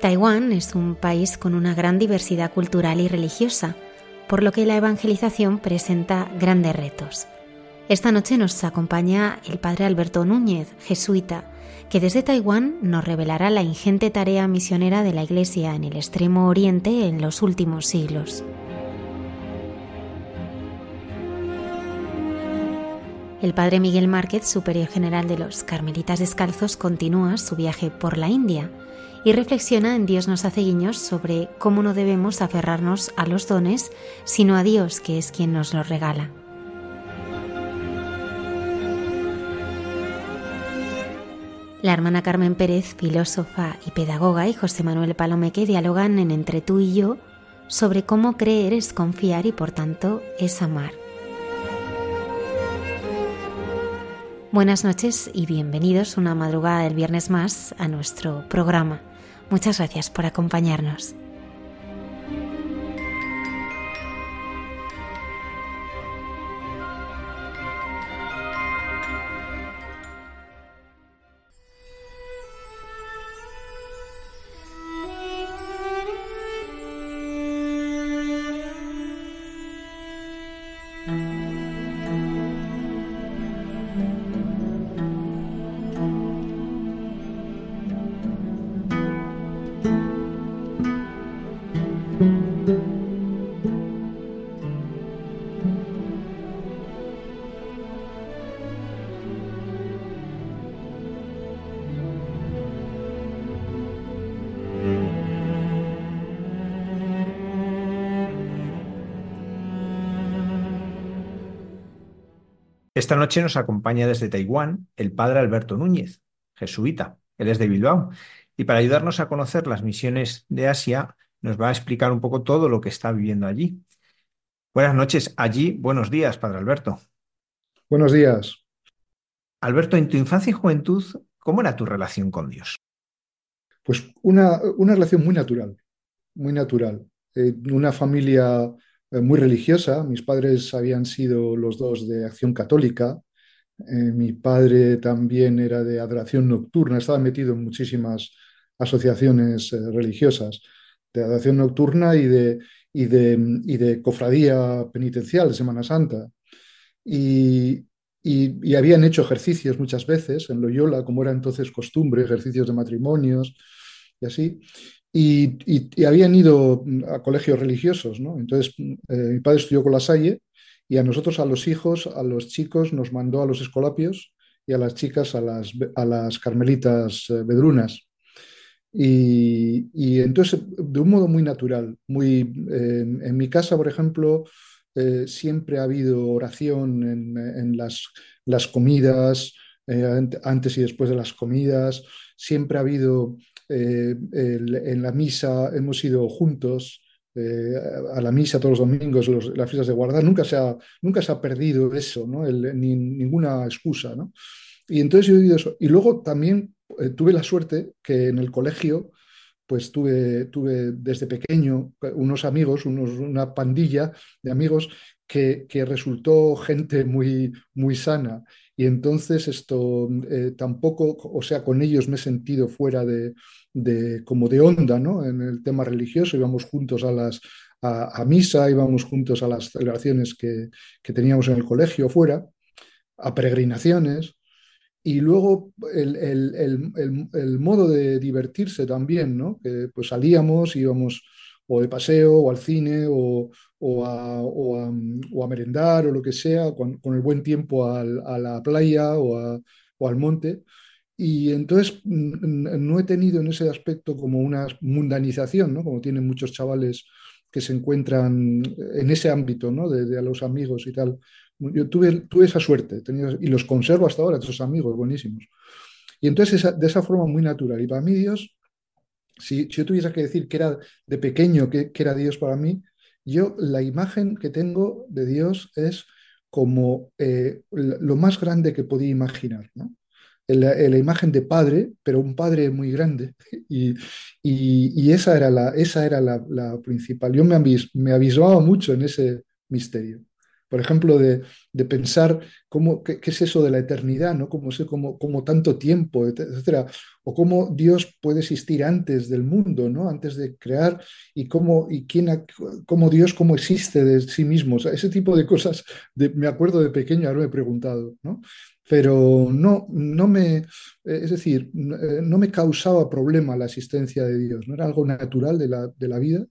Taiwán es un país con una gran diversidad cultural y religiosa, por lo que la evangelización presenta grandes retos. Esta noche nos acompaña el padre Alberto Núñez, jesuita, que desde Taiwán nos revelará la ingente tarea misionera de la Iglesia en el Extremo Oriente en los últimos siglos. El padre Miguel Márquez, superior general de los Carmelitas Descalzos, continúa su viaje por la India y reflexiona en Dios nos hace guiños sobre cómo no debemos aferrarnos a los dones, sino a Dios, que es quien nos los regala. La hermana Carmen Pérez, filósofa y pedagoga, y José Manuel Palomeque dialogan en Entre tú y yo sobre cómo creer es confiar y por tanto es amar. Buenas noches y bienvenidos una madrugada del viernes más a nuestro programa. Muchas gracias por acompañarnos. Esta noche nos acompaña desde Taiwán el padre Alberto Núñez, jesuita. Él es de Bilbao. Y para ayudarnos a conocer las misiones de Asia, nos va a explicar un poco todo lo que está viviendo allí. Buenas noches allí. Buenos días, padre Alberto. Buenos días. Alberto, en tu infancia y juventud, ¿cómo era tu relación con Dios? Pues una relación muy natural, muy natural. Una familia muy religiosa. Mis padres habían sido los dos de acción católica. Mi padre también era de adoración nocturna, estaba metido en muchísimas asociaciones religiosas, de adoración nocturna y de cofradía penitencial de Semana Santa. Y habían hecho ejercicios muchas veces en Loyola, como era entonces costumbre, ejercicios de matrimonios y así. Y habían ido a colegios religiosos, ¿no? Entonces, mi padre estudió con La Salle y a nosotros, a los hijos, a los chicos, nos mandó a los Escolapios y a las chicas a las Carmelitas Vedrunas. Y entonces, de un modo muy natural, en mi casa, por ejemplo, siempre ha habido oración en las comidas, antes y después de las comidas, siempre ha habido... en la misa hemos ido juntos a la misa todos los domingos, las fiestas de guardar, nunca se ha perdido eso, ¿no? Ninguna excusa, ¿no? Y entonces yo he vivido eso. Y luego también tuve la suerte que en el colegio pues tuve desde pequeño unos amigos, una pandilla de amigos que resultó gente muy, muy sana. Y entonces tampoco, o sea, con ellos me he sentido fuera como de onda, ¿no? En el tema religioso íbamos juntos a misa, íbamos juntos a las celebraciones que teníamos en el colegio fuera, a peregrinaciones. Y luego el modo de divertirse también, ¿no? Que pues salíamos, íbamos o de paseo, o al cine, o a merendar, o lo que sea, con el buen tiempo a la playa o al monte. Y entonces no he tenido en ese aspecto como una mundanización, ¿no? Como tienen muchos chavales que se encuentran en ese ámbito, ¿no? De a los amigos y tal. Yo tuve esa suerte, y los conservo hasta ahora, esos amigos buenísimos. Y entonces de esa forma muy natural. Y para mí Dios, si yo tuviese que decir que era de pequeño, que era Dios para mí, yo la imagen que tengo de Dios es como lo más grande que podía imaginar, ¿no? La imagen de padre, pero un padre muy grande, y esa era la principal. Yo me abismaba mucho en ese misterio. Por ejemplo, de pensar qué es eso de la eternidad, ¿no? Cómo tanto tiempo, etcétera. O cómo Dios puede existir antes del mundo, ¿no? Antes de crear, y cómo Dios cómo existe de sí mismo. O sea, ese tipo de cosas, me acuerdo de pequeño, ahora me he preguntado, ¿no? Pero no me causaba problema la existencia de Dios, ¿no? Era algo natural de la vida,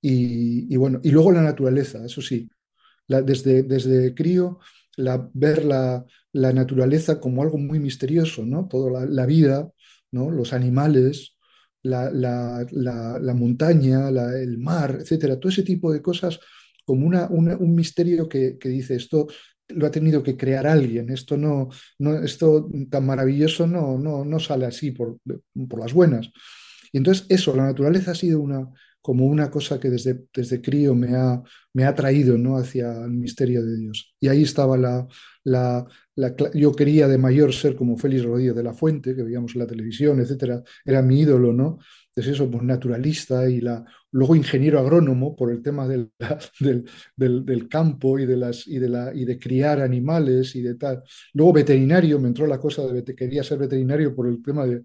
y bueno, y luego la naturaleza, eso sí. Desde crío, ver la naturaleza como algo muy misterioso, ¿no? Toda la vida, ¿no? Los animales, la montaña, el mar, etcétera. Todo ese tipo de cosas como un misterio que dice, esto lo ha tenido que crear alguien, esto tan maravilloso no sale así por las buenas. Y entonces eso, la naturaleza ha sido como una cosa que desde crío me ha atraído, ¿no? Hacia el misterio de Dios. Y ahí estaba yo quería de mayor ser como Félix Rodríguez de la Fuente, que veíamos en la televisión, etcétera. Era mi ídolo, ¿no? Entonces eso, pues naturalista, luego ingeniero agrónomo por el tema del campo y de criar animales y de tal. Luego veterinario, me entró la cosa quería ser veterinario por el tema de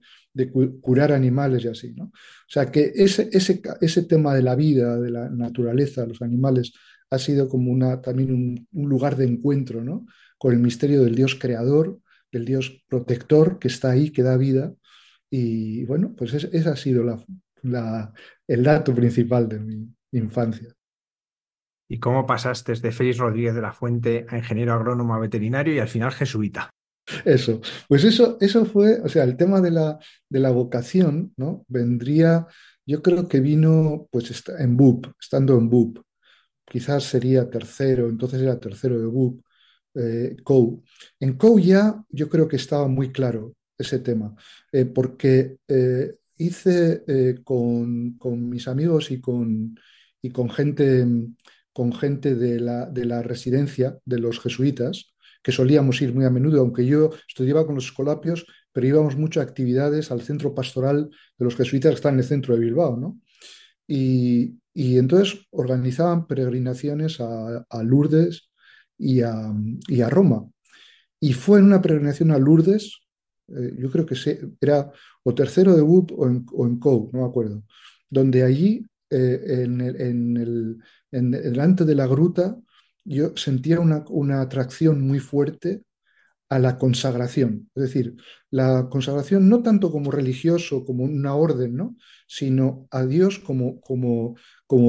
curar animales y así, ¿no? O sea que ese tema de la vida, de la naturaleza, los animales, ha sido como también un lugar de encuentro, ¿no? Con el misterio del Dios creador, del Dios protector que está ahí, que da vida. Y bueno, pues ese ha sido el dato principal de mi infancia. ¿Y cómo pasaste desde Félix Rodríguez de la Fuente a ingeniero agrónomo, a veterinario y al final jesuita? Eso, pues eso fue, o sea, el tema de la vocación, ¿no? Yo creo que vino pues en BUP, estando en BUP. Quizás sería tercero, entonces era tercero de BUP, COU. En COU ya yo creo que estaba muy claro ese tema, porque hice con mis amigos y con gente de la residencia de los jesuitas, que solíamos ir muy a menudo, aunque yo estudiaba con los Escolapios, pero íbamos mucho a actividades al centro pastoral de los jesuitas que están en el centro de Bilbao, ¿no? Y entonces organizaban peregrinaciones a Lourdes y a Roma. Y fue en una peregrinación a Lourdes, yo creo que era o tercero de BUP o en COU, no me acuerdo, donde allí, delante de la gruta, yo sentía una atracción muy fuerte a la consagración. Es decir, la consagración no tanto como religioso, como una orden, ¿no? Sino a Dios como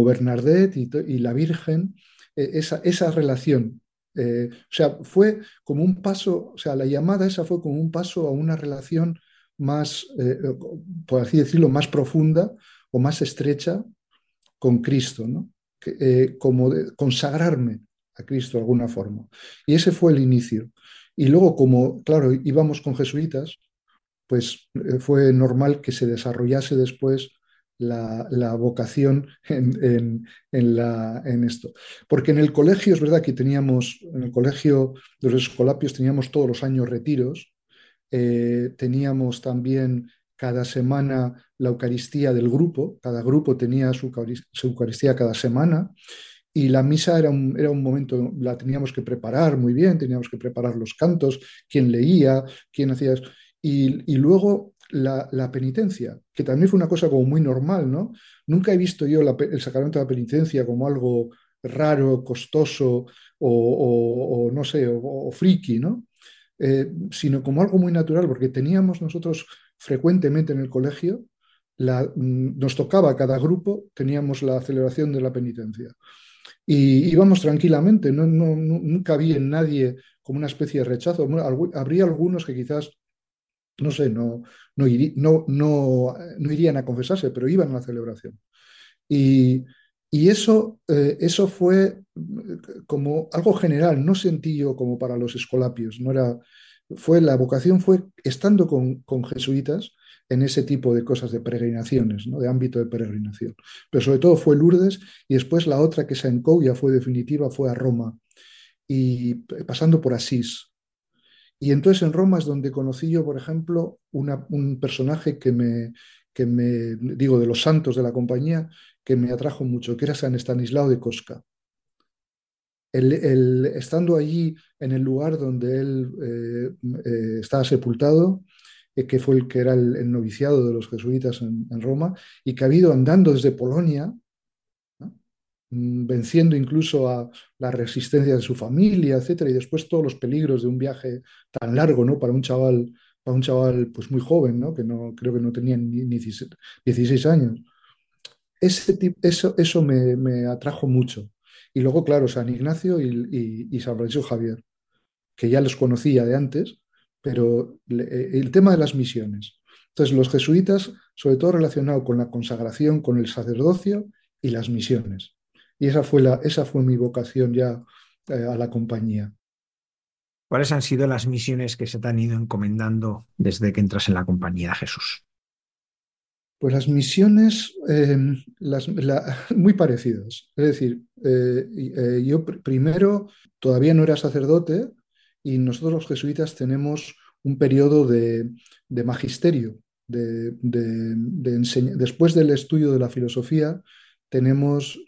Bernadette y la Virgen, esa relación. O sea, fue como un paso, o sea, la llamada esa fue como un paso a una relación más, por así decirlo, más profunda o más estrecha con Cristo, ¿no? Como de consagrarme a Cristo de alguna forma. Y ese fue el inicio. Y luego, como, claro, íbamos con jesuitas, pues fue normal que se desarrollase después la vocación en esto. Porque en el colegio, es verdad que en el colegio de los Escolapios teníamos todos los años retiros, teníamos también cada semana la Eucaristía del grupo, cada grupo tenía su Eucaristía cada semana. Y la misa era un momento, la teníamos que preparar muy bien, teníamos que preparar los cantos, quién leía, quién hacía eso. Y luego la penitencia, que también fue una cosa como muy normal, ¿no? Nunca he visto yo el sacramento de la penitencia como algo raro, costoso o no sé, o friki, ¿no? Sino como algo muy natural, porque teníamos nosotros frecuentemente en el colegio nos tocaba cada grupo, teníamos la celebración de la penitencia. Y íbamos tranquilamente, nunca vi en nadie como una especie de rechazo. Habría algunos que quizás, no sé, no irían a confesarse, pero iban a la celebración. Y eso fue como algo general, no sentí yo como para los escolapios. La vocación fue estando con jesuitas en ese tipo de cosas de peregrinaciones, ¿no? De ámbito de peregrinación. Pero sobre todo fue Lourdes, y después la otra que se encou, ya fue definitiva, fue a Roma, y pasando por Asís. Y entonces en Roma es donde conocí yo, por ejemplo, un personaje que me, digo, de los santos de la compañía, que me atrajo mucho, que era San Estanislao de Kostka. Estando allí en el lugar donde él estaba sepultado, que fue el que era el noviciado de los jesuitas en Roma, y que ha ido andando desde Polonia, ¿no? Venciendo incluso a la resistencia de su familia, etcétera, y después todos los peligros de un viaje tan largo, ¿no? Para un chaval pues muy joven, ¿no? Que no, creo que no tenía ni 16 años. Eso me atrajo mucho. Y luego, claro, San Ignacio y San Francisco Javier, que ya los conocía de antes, pero el tema de las misiones. Entonces, los jesuitas, sobre todo relacionado con la consagración, con el sacerdocio y las misiones. Y esa fue mi vocación ya a la compañía. ¿Cuáles han sido las misiones que se te han ido encomendando desde que entras en la compañía de Jesús? Pues las misiones muy parecidas. Es decir, yo primero todavía no era sacerdote, y nosotros los jesuitas tenemos un periodo de magisterio. Después del estudio de la filosofía tenemos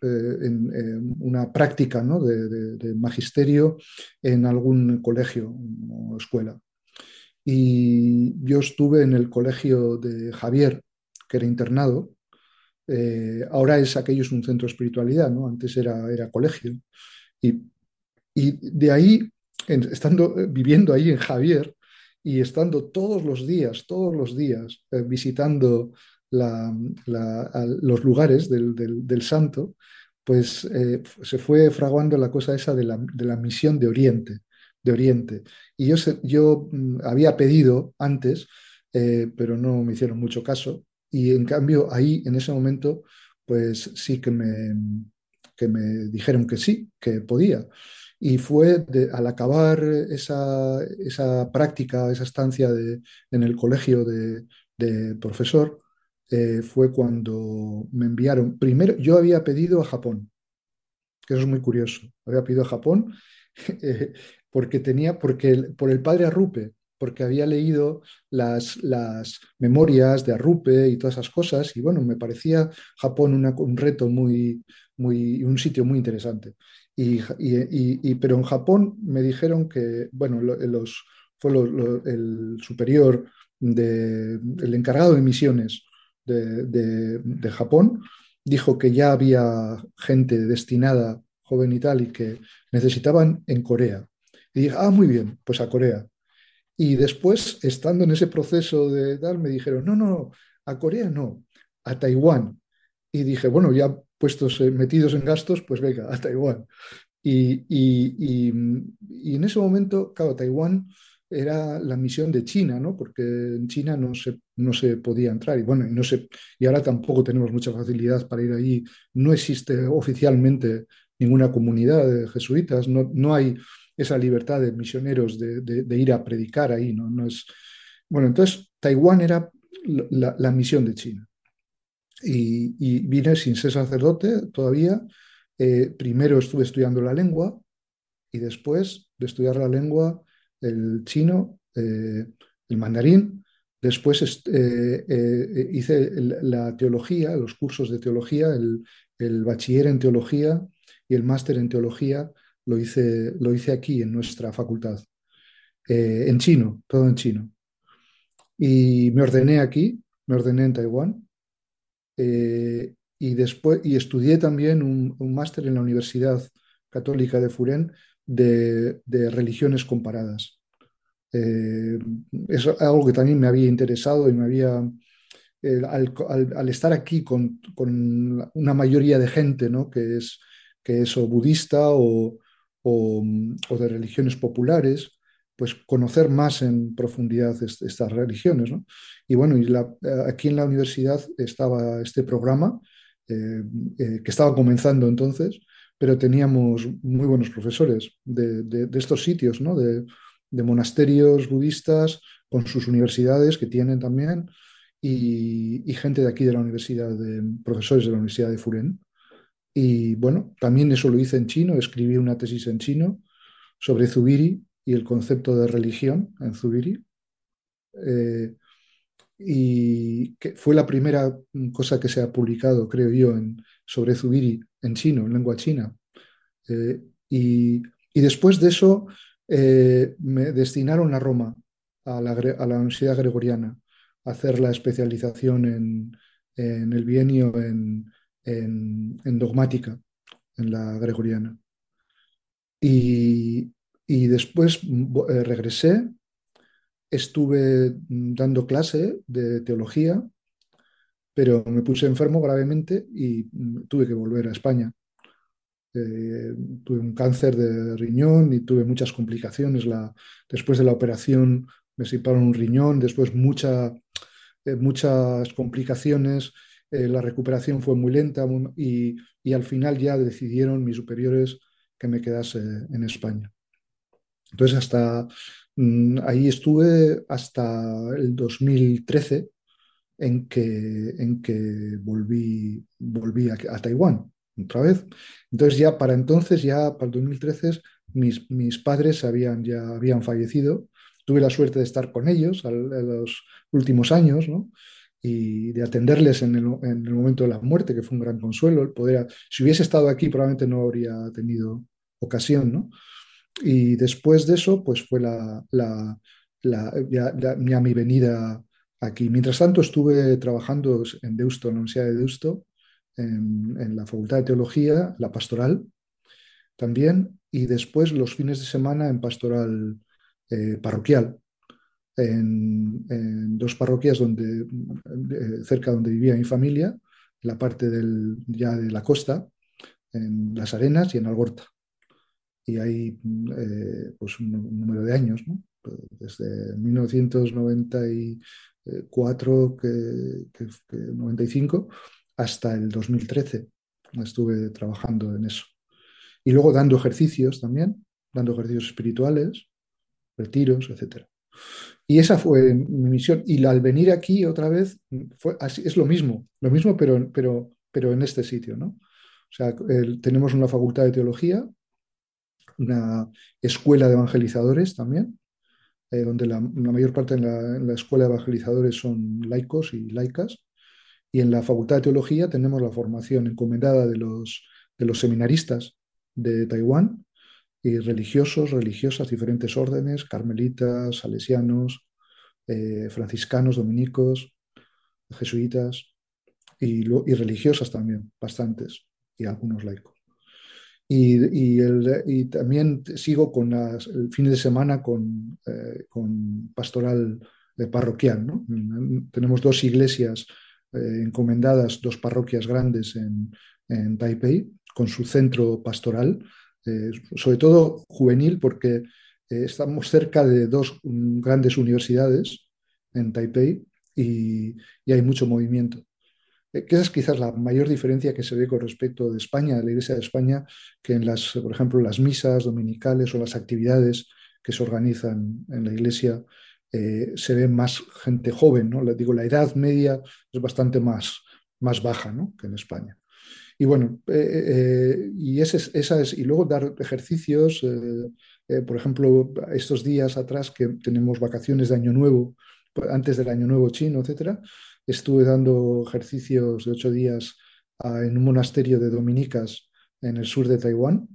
una práctica, ¿no? de magisterio en algún colegio o escuela. Y yo estuve en el colegio de Javier, que era internado. Ahora aquello es un centro de espiritualidad, ¿no? Antes era colegio. Y de ahí, viviendo ahí en Javier y estando todos los días visitando los lugares del santo, pues se fue fraguando la cosa esa de la misión de Oriente. Y yo había pedido antes, pero no me hicieron mucho caso, y en cambio ahí, en ese momento, pues sí que me dijeron que sí, que podía. Y fue al acabar esa práctica, esa estancia en el colegio de profesor, fue cuando me enviaron. Primero, yo había pedido a Japón, que eso es muy curioso. Había pedido a Japón por el padre Arrupe, porque había leído las memorias de Arrupe y todas esas cosas, y bueno, me parecía Japón un reto un sitio muy interesante. Pero en Japón me dijeron que, bueno, el superior, el encargado de misiones de Japón, dijo que ya había gente destinada, joven y tal, y que necesitaban en Corea. Y dije, muy bien, pues a Corea. Y después, estando en ese proceso de dar, me dijeron, no, a Corea no, a Taiwán. Y dije, bueno, ya metidos en gastos, pues venga, a Taiwán. Y en ese momento, claro, Taiwán era la misión de China, ¿no? Porque en China no se podía entrar. Y bueno, y ahora tampoco tenemos mucha facilidad para ir allí. No existe oficialmente ninguna comunidad de jesuitas. No hay esa libertad de misioneros de ir a predicar ahí, ¿no? No es... Bueno, entonces Taiwán era la misión de China. Y vine sin ser sacerdote todavía. Primero estuve estudiando la lengua, y después de estudiar la lengua, el chino, el mandarín. Después hice la teología, los cursos de teología, el bachiller en teología y el máster en teología lo hice aquí en nuestra facultad, en chino, todo en chino. Y me ordené en Taiwán. Y estudié también un máster en la Universidad Católica de Furen de religiones comparadas. Es algo que también me había interesado y al estar aquí con una mayoría de gente, ¿no?, que es o budista o de religiones populares, pues conocer más en profundidad estas religiones, ¿no? Y bueno, aquí en la universidad estaba este programa que estaba comenzando entonces, pero teníamos muy buenos profesores de estos sitios, ¿no?, de monasterios budistas con sus universidades que tienen también, y gente de aquí de la universidad, profesores de la Universidad de Furen. Y bueno, también eso lo hice en chino, escribí una tesis en chino sobre Zubiri y el concepto de religión en Zubiri. Y que fue la primera cosa que se ha publicado, creo yo, sobre Zubiri en chino, en lengua china. Y después de eso me destinaron a Roma, a la Universidad Gregoriana, a hacer la especialización en el bienio en dogmática, en la Gregoriana. Y después regresé, estuve dando clase de teología, pero me puse enfermo gravemente y tuve que volver a España. Tuve un cáncer de riñón y tuve muchas complicaciones. Después de la operación me extirparon un riñón, después muchas complicaciones. La recuperación fue muy lenta y al final ya decidieron mis superiores que me quedase en España. Entonces, ahí estuve hasta el 2013, en que volví a Taiwán otra vez. Entonces, para el 2013, mis padres ya habían fallecido. Tuve la suerte de estar con ellos en los últimos años, ¿no?, y de atenderles en el momento de la muerte, que fue un gran consuelo. Si hubiese estado aquí, probablemente no habría tenido ocasión, ¿no? Y después de eso, pues fue mi venida aquí. Mientras tanto, estuve trabajando en Deusto, en la Universidad de Deusto, en la Facultad de Teología, la Pastoral también, y después los fines de semana en Pastoral Parroquial, en dos parroquias cerca donde vivía mi familia, en la parte de la costa, en Las Arenas y en Algorta. Y hay pues un número de años, ¿no?, desde 1994, 95, hasta el 2013 estuve trabajando en eso. Y luego dando ejercicios también, dando ejercicios espirituales, retiros, etc. Y esa fue mi misión. Y al venir aquí otra vez, es lo mismo pero en este sitio, ¿no? O sea, tenemos una facultad de teología, una escuela de evangelizadores también, donde la mayor parte en la escuela de evangelizadores son laicos y laicas, y en la Facultad de Teología tenemos la formación encomendada de los seminaristas de Taiwán, y religiosos, religiosas, diferentes órdenes, carmelitas, salesianos, franciscanos, dominicos, jesuitas, y religiosas también, bastantes, y algunos laicos. Y también sigo con el fin de semana con pastoral parroquial, ¿no? Tenemos dos iglesias encomendadas, dos parroquias grandes en Taipei, con su centro pastoral, sobre todo juvenil, porque estamos cerca de dos grandes universidades en Taipei y hay mucho movimiento. Que esa es quizás la mayor diferencia que se ve con respecto de España, de la Iglesia de España, que por ejemplo, las misas dominicales o las actividades que se organizan en la Iglesia, se ve más gente joven, ¿no? La edad media es bastante más baja, ¿no?, que en España. Y bueno, y luego dar ejercicios, por ejemplo, estos días atrás que tenemos vacaciones de Año Nuevo, antes del Año Nuevo chino, etcétera, estuve dando ejercicios de 8 días en un monasterio de dominicas en el sur de Taiwán.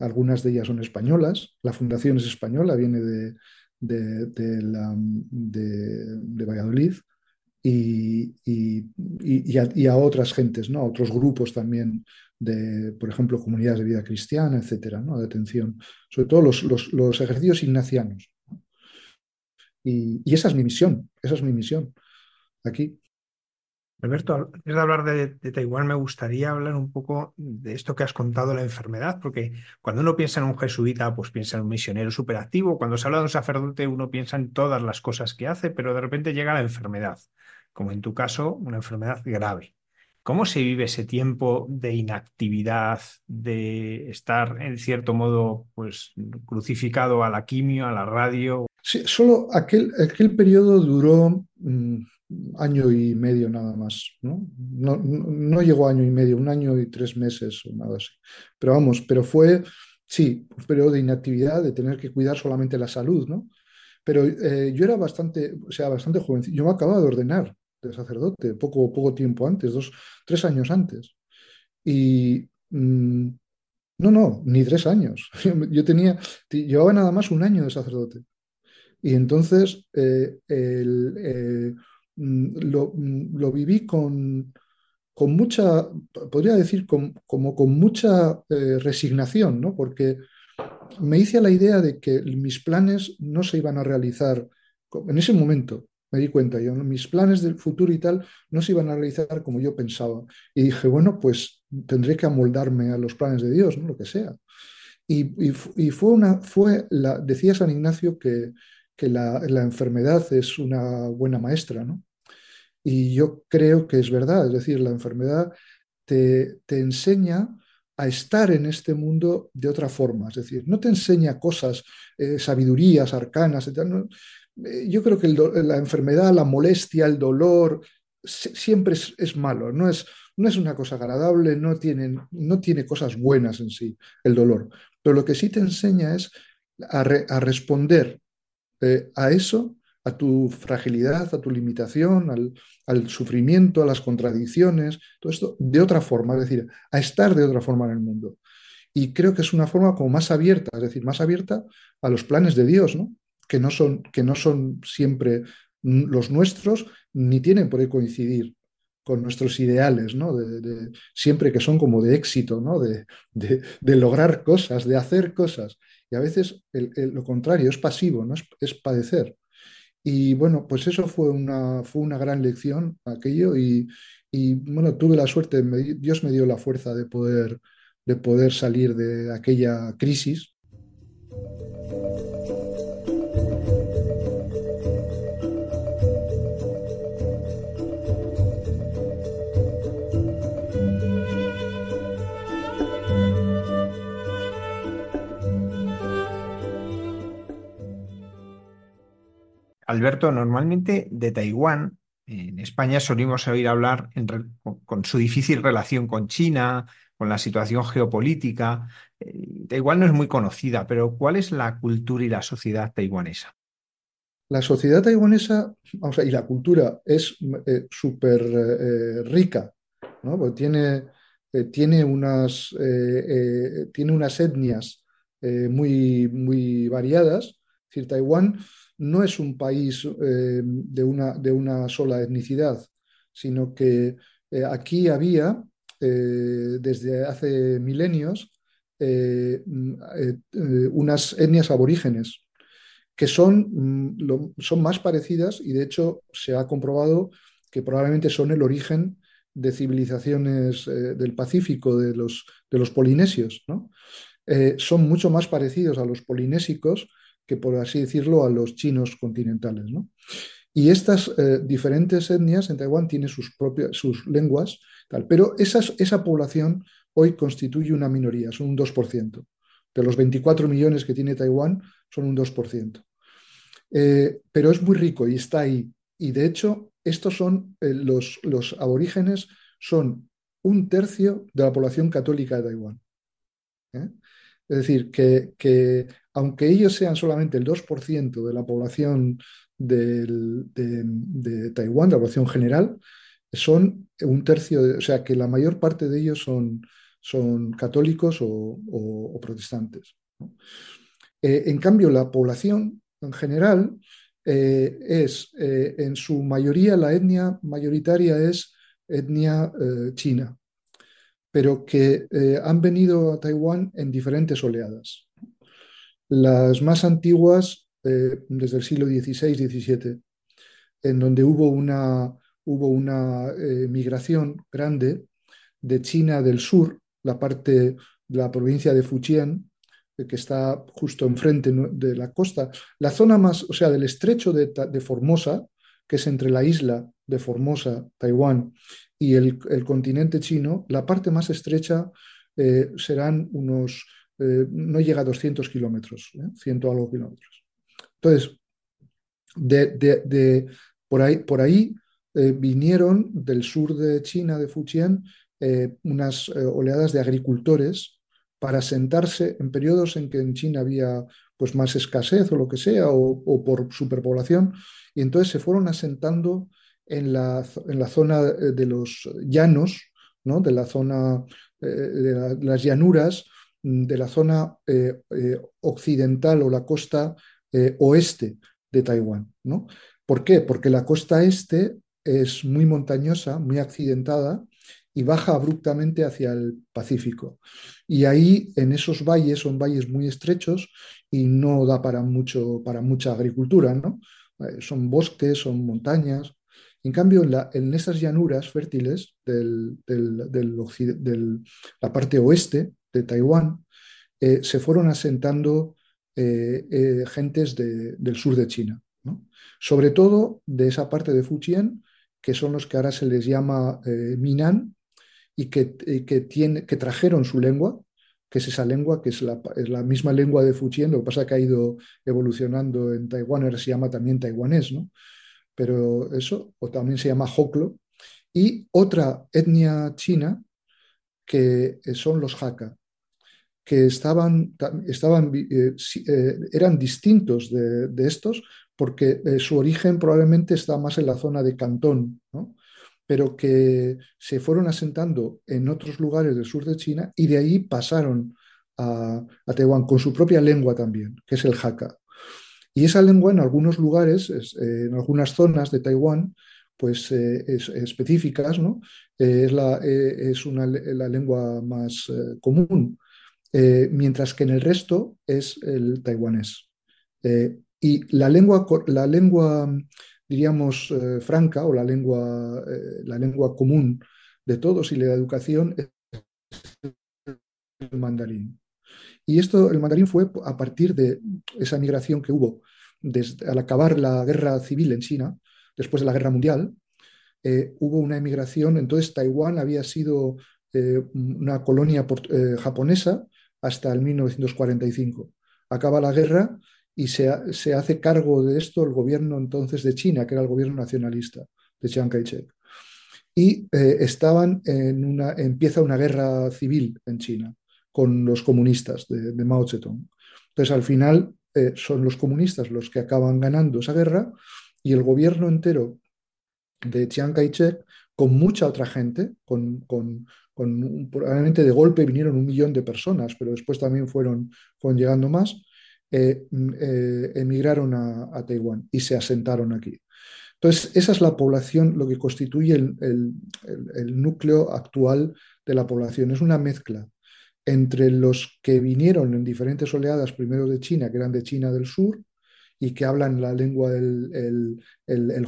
Algunas de ellas son españolas. La fundación es española, viene de Valladolid y a otras gentes, ¿no?, a otros grupos también, por ejemplo, comunidades de vida cristiana, etcétera, ¿no?, de atención. Sobre todo los ejercicios ignacianos. Y esa es mi misión aquí. Alberto, antes de hablar de Taiwán, me gustaría hablar un poco de esto que has contado, la enfermedad, porque cuando uno piensa en un jesuita, pues piensa en un misionero superactivo. Cuando se habla de un sacerdote, uno piensa en todas las cosas que hace, pero de repente llega la enfermedad, como en tu caso, una enfermedad grave. ¿Cómo se vive ese tiempo de inactividad, de estar, en cierto modo, pues crucificado a la quimio, a la radio? Sí, solo aquel periodo duró año y medio nada más, ¿no? No llegó a año y medio, 1 año y 3 meses o nada así. Pero vamos, fue, sí, un periodo de inactividad, de tener que cuidar solamente la salud, ¿no? Pero yo era bastante joven. Yo me acababa de ordenar de sacerdote poco tiempo antes, 2, 3 años antes. Y no, ni 3 años. Yo llevaba nada más 1 año de sacerdote. Y entonces lo viví con mucha, podría decir, con mucha resignación, ¿no? Porque me hice a la idea de que mis planes no se iban a realizar. En ese momento me di cuenta yo, ¿no? Mis planes del futuro y tal no se iban a realizar como yo pensaba. Y dije, bueno, pues tendré que amoldarme a los planes de Dios, ¿no? Lo que sea. Y decía San Ignacio que la enfermedad es una buena maestra, ¿no? Y yo creo que es verdad, es decir, la enfermedad te enseña a estar en este mundo de otra forma, es decir, no te enseña cosas, sabidurías arcanas, etc. No, yo creo que la enfermedad, la molestia, el dolor, siempre es malo, no es una cosa agradable, no tiene cosas buenas en sí el dolor, pero lo que sí te enseña es a responder a eso, a tu fragilidad, a tu limitación, al sufrimiento, a las contradicciones, todo esto de otra forma, es decir, a estar de otra forma en el mundo. Y creo que es una forma como más abierta, es decir, más abierta a los planes de Dios, ¿no? Que no son siempre los nuestros, ni tienen por qué coincidir con nuestros ideales, ¿no? Siempre que son como de éxito, ¿no? De lograr cosas, de hacer cosas. Y a veces lo contrario es pasivo, ¿no? Es padecer. Y bueno, pues eso fue una gran lección aquello. Y bueno, tuve la suerte, Dios me dio la fuerza de poder salir de aquella crisis. Alberto, normalmente de Taiwán, en España solíamos oír hablar con su difícil relación con China, con la situación geopolítica. Taiwán no es muy conocida, pero ¿cuál es la cultura y la sociedad taiwanesa? La sociedad taiwanesa, o sea, y la cultura es súper rica, ¿no? Porque tiene unas etnias muy, muy variadas. Es decir, Taiwán no es un país de una sola etnicidad, sino que aquí había, desde hace milenios, unas etnias aborígenes que son más parecidas y, de hecho, se ha comprobado que probablemente son el origen de civilizaciones del Pacífico, de los polinesios, ¿no? Son mucho más parecidos a los polinésicos que, por así decirlo, a los chinos continentales, ¿no? Y estas diferentes etnias en Taiwán tienen sus lenguas, tal, pero esa población hoy constituye una minoría, son un 2%. De los 24 millones que tiene Taiwán, son un 2%. Pero es muy rico y está ahí. Y, de hecho, estos son los aborígenes, son 1/3 de la población católica de Taiwán, ¿eh? Es decir, que aunque ellos sean solamente el 2% de la población de Taiwán, de la población general, son 1/3, o sea que la mayor parte de ellos son católicos o protestantes, ¿no? En cambio, la población en general es en su mayoría, la etnia mayoritaria es etnia china, pero que han venido a Taiwán en diferentes oleadas. Las más antiguas, desde el siglo XVI, XVII, en donde hubo una, hubo una migración grande de China del sur, la parte de la provincia de Fujian, que está justo enfrente de la costa, la zona más, o sea, del estrecho de Formosa, que es entre la isla de Formosa, Taiwán, y el continente chino, la parte más estrecha serán unos, no llega a 200 kilómetros, 100 algo kilómetros. Entonces, por ahí vinieron del sur de China, de Fujian, unas oleadas de agricultores para sentarse en periodos en que en China había pues, más escasez o lo que sea, o por superpoblación, y entonces se fueron asentando en la zona de los llanos, ¿no? De la zona de las llanuras, de la zona occidental o la costa oeste de Taiwán, ¿no? ¿Por qué? Porque la costa este es muy montañosa, muy accidentada y baja abruptamente hacia el Pacífico. Y ahí, en esos valles, son valles muy estrechos y no da para mucha agricultura, ¿no? Son bosques, son montañas. En cambio, en esas llanuras fértiles de la parte oeste de Taiwán, se fueron asentando gentes del sur de China, ¿no? Sobre todo de esa parte de Fujian, que son los que ahora se les llama Minnan, y que trajeron su lengua, que es esa lengua, que es la misma lengua de Fujian, lo que pasa es que ha ido evolucionando en Taiwán, ahora se llama también taiwanés, ¿no? Pero eso, o también se llama Hoklo, y otra etnia china que son los Hakka, que eran distintos de estos, porque su origen probablemente está más en la zona de Cantón, ¿no? Pero que se fueron asentando en otros lugares del sur de China y de ahí pasaron a Taiwán con su propia lengua también, que es el Hakka. Y esa lengua en algunos lugares, en algunas zonas de Taiwán, pues específicas, ¿no? Es la lengua más común, mientras que en el resto es el taiwanés. Y la lengua diríamos, franca, o la lengua común de todos y la educación es el mandarín. Y esto, el mandarín fue a partir de esa migración que hubo al acabar la guerra civil en China, después de la guerra mundial, hubo una emigración. Entonces Taiwán había sido una colonia japonesa hasta el 1945. Acaba la guerra y se hace cargo de esto el gobierno entonces de China, que era el gobierno nacionalista de Chiang Kai-shek. Y empieza una guerra civil en China con los comunistas de Mao Zedong. Entonces, al final, son los comunistas los que acaban ganando esa guerra y el gobierno entero de Chiang Kai-shek, con mucha otra gente, probablemente de golpe vinieron 1 millón de personas, pero después también fueron llegando más, emigraron a Taiwán y se asentaron aquí. Entonces, esa es la población, lo que constituye el núcleo actual de la población. Es una mezcla entre los que vinieron en diferentes oleadas, primero de China, que eran de China del Sur, y que hablan la lengua del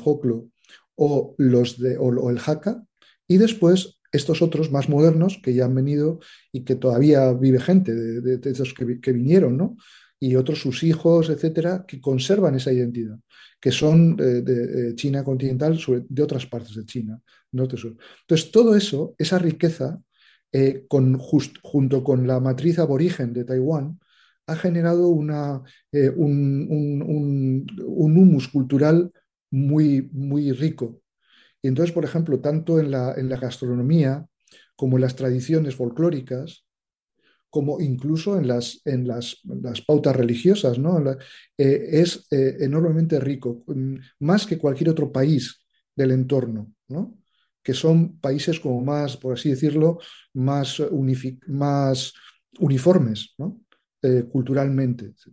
Hoklo o el Hakka, y después estos otros más modernos que ya han venido y que todavía vive gente de esos que vinieron, ¿no? Y otros, sus hijos, etcétera, que conservan esa identidad, que son de China continental, de otras partes de China, norte-sur. Entonces, todo eso, esa riqueza, junto con la matriz aborigen de Taiwán, ha generado un humus cultural muy, muy rico. Y entonces, por ejemplo, tanto en la gastronomía como en las tradiciones folclóricas, como incluso en las pautas religiosas, ¿no? Es enormemente rico, más que cualquier otro país del entorno, ¿no? Que son países como más, por así decirlo, más uniformes, ¿no? Culturalmente, etc.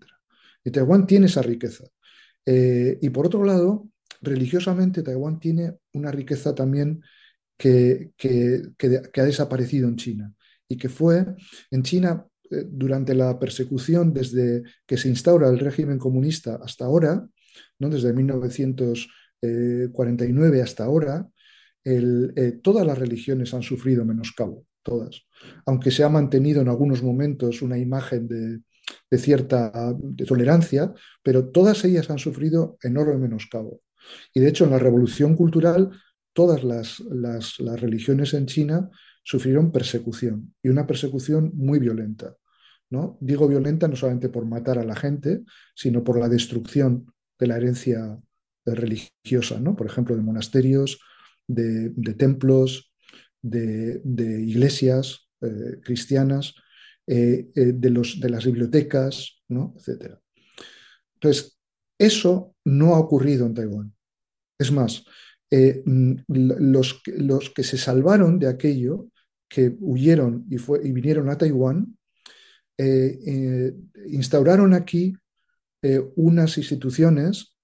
Y Taiwán tiene esa riqueza. Y por otro lado, religiosamente, Taiwán tiene una riqueza también que ha desaparecido en China. Y que fue en China, durante la persecución, desde que se instaura el régimen comunista hasta ahora, ¿no? Desde 1949 hasta ahora, todas las religiones han sufrido menoscabo, todas. Aunque se ha mantenido en algunos momentos una imagen de cierta de tolerancia, pero todas ellas han sufrido enorme menoscabo. Y de hecho, en la revolución cultural, todas las religiones en China sufrieron persecución, y una persecución muy violenta, ¿no? Digo violenta no solamente por matar a la gente, sino por la destrucción de la herencia religiosa, ¿no? Por ejemplo, de monasterios, de templos, de iglesias cristianas, de las bibliotecas, ¿no? Etcétera. Entonces, eso no ha ocurrido en Taiwán. Es más, los que se salvaron de aquello, que huyeron y vinieron a Taiwán, instauraron aquí unas instituciones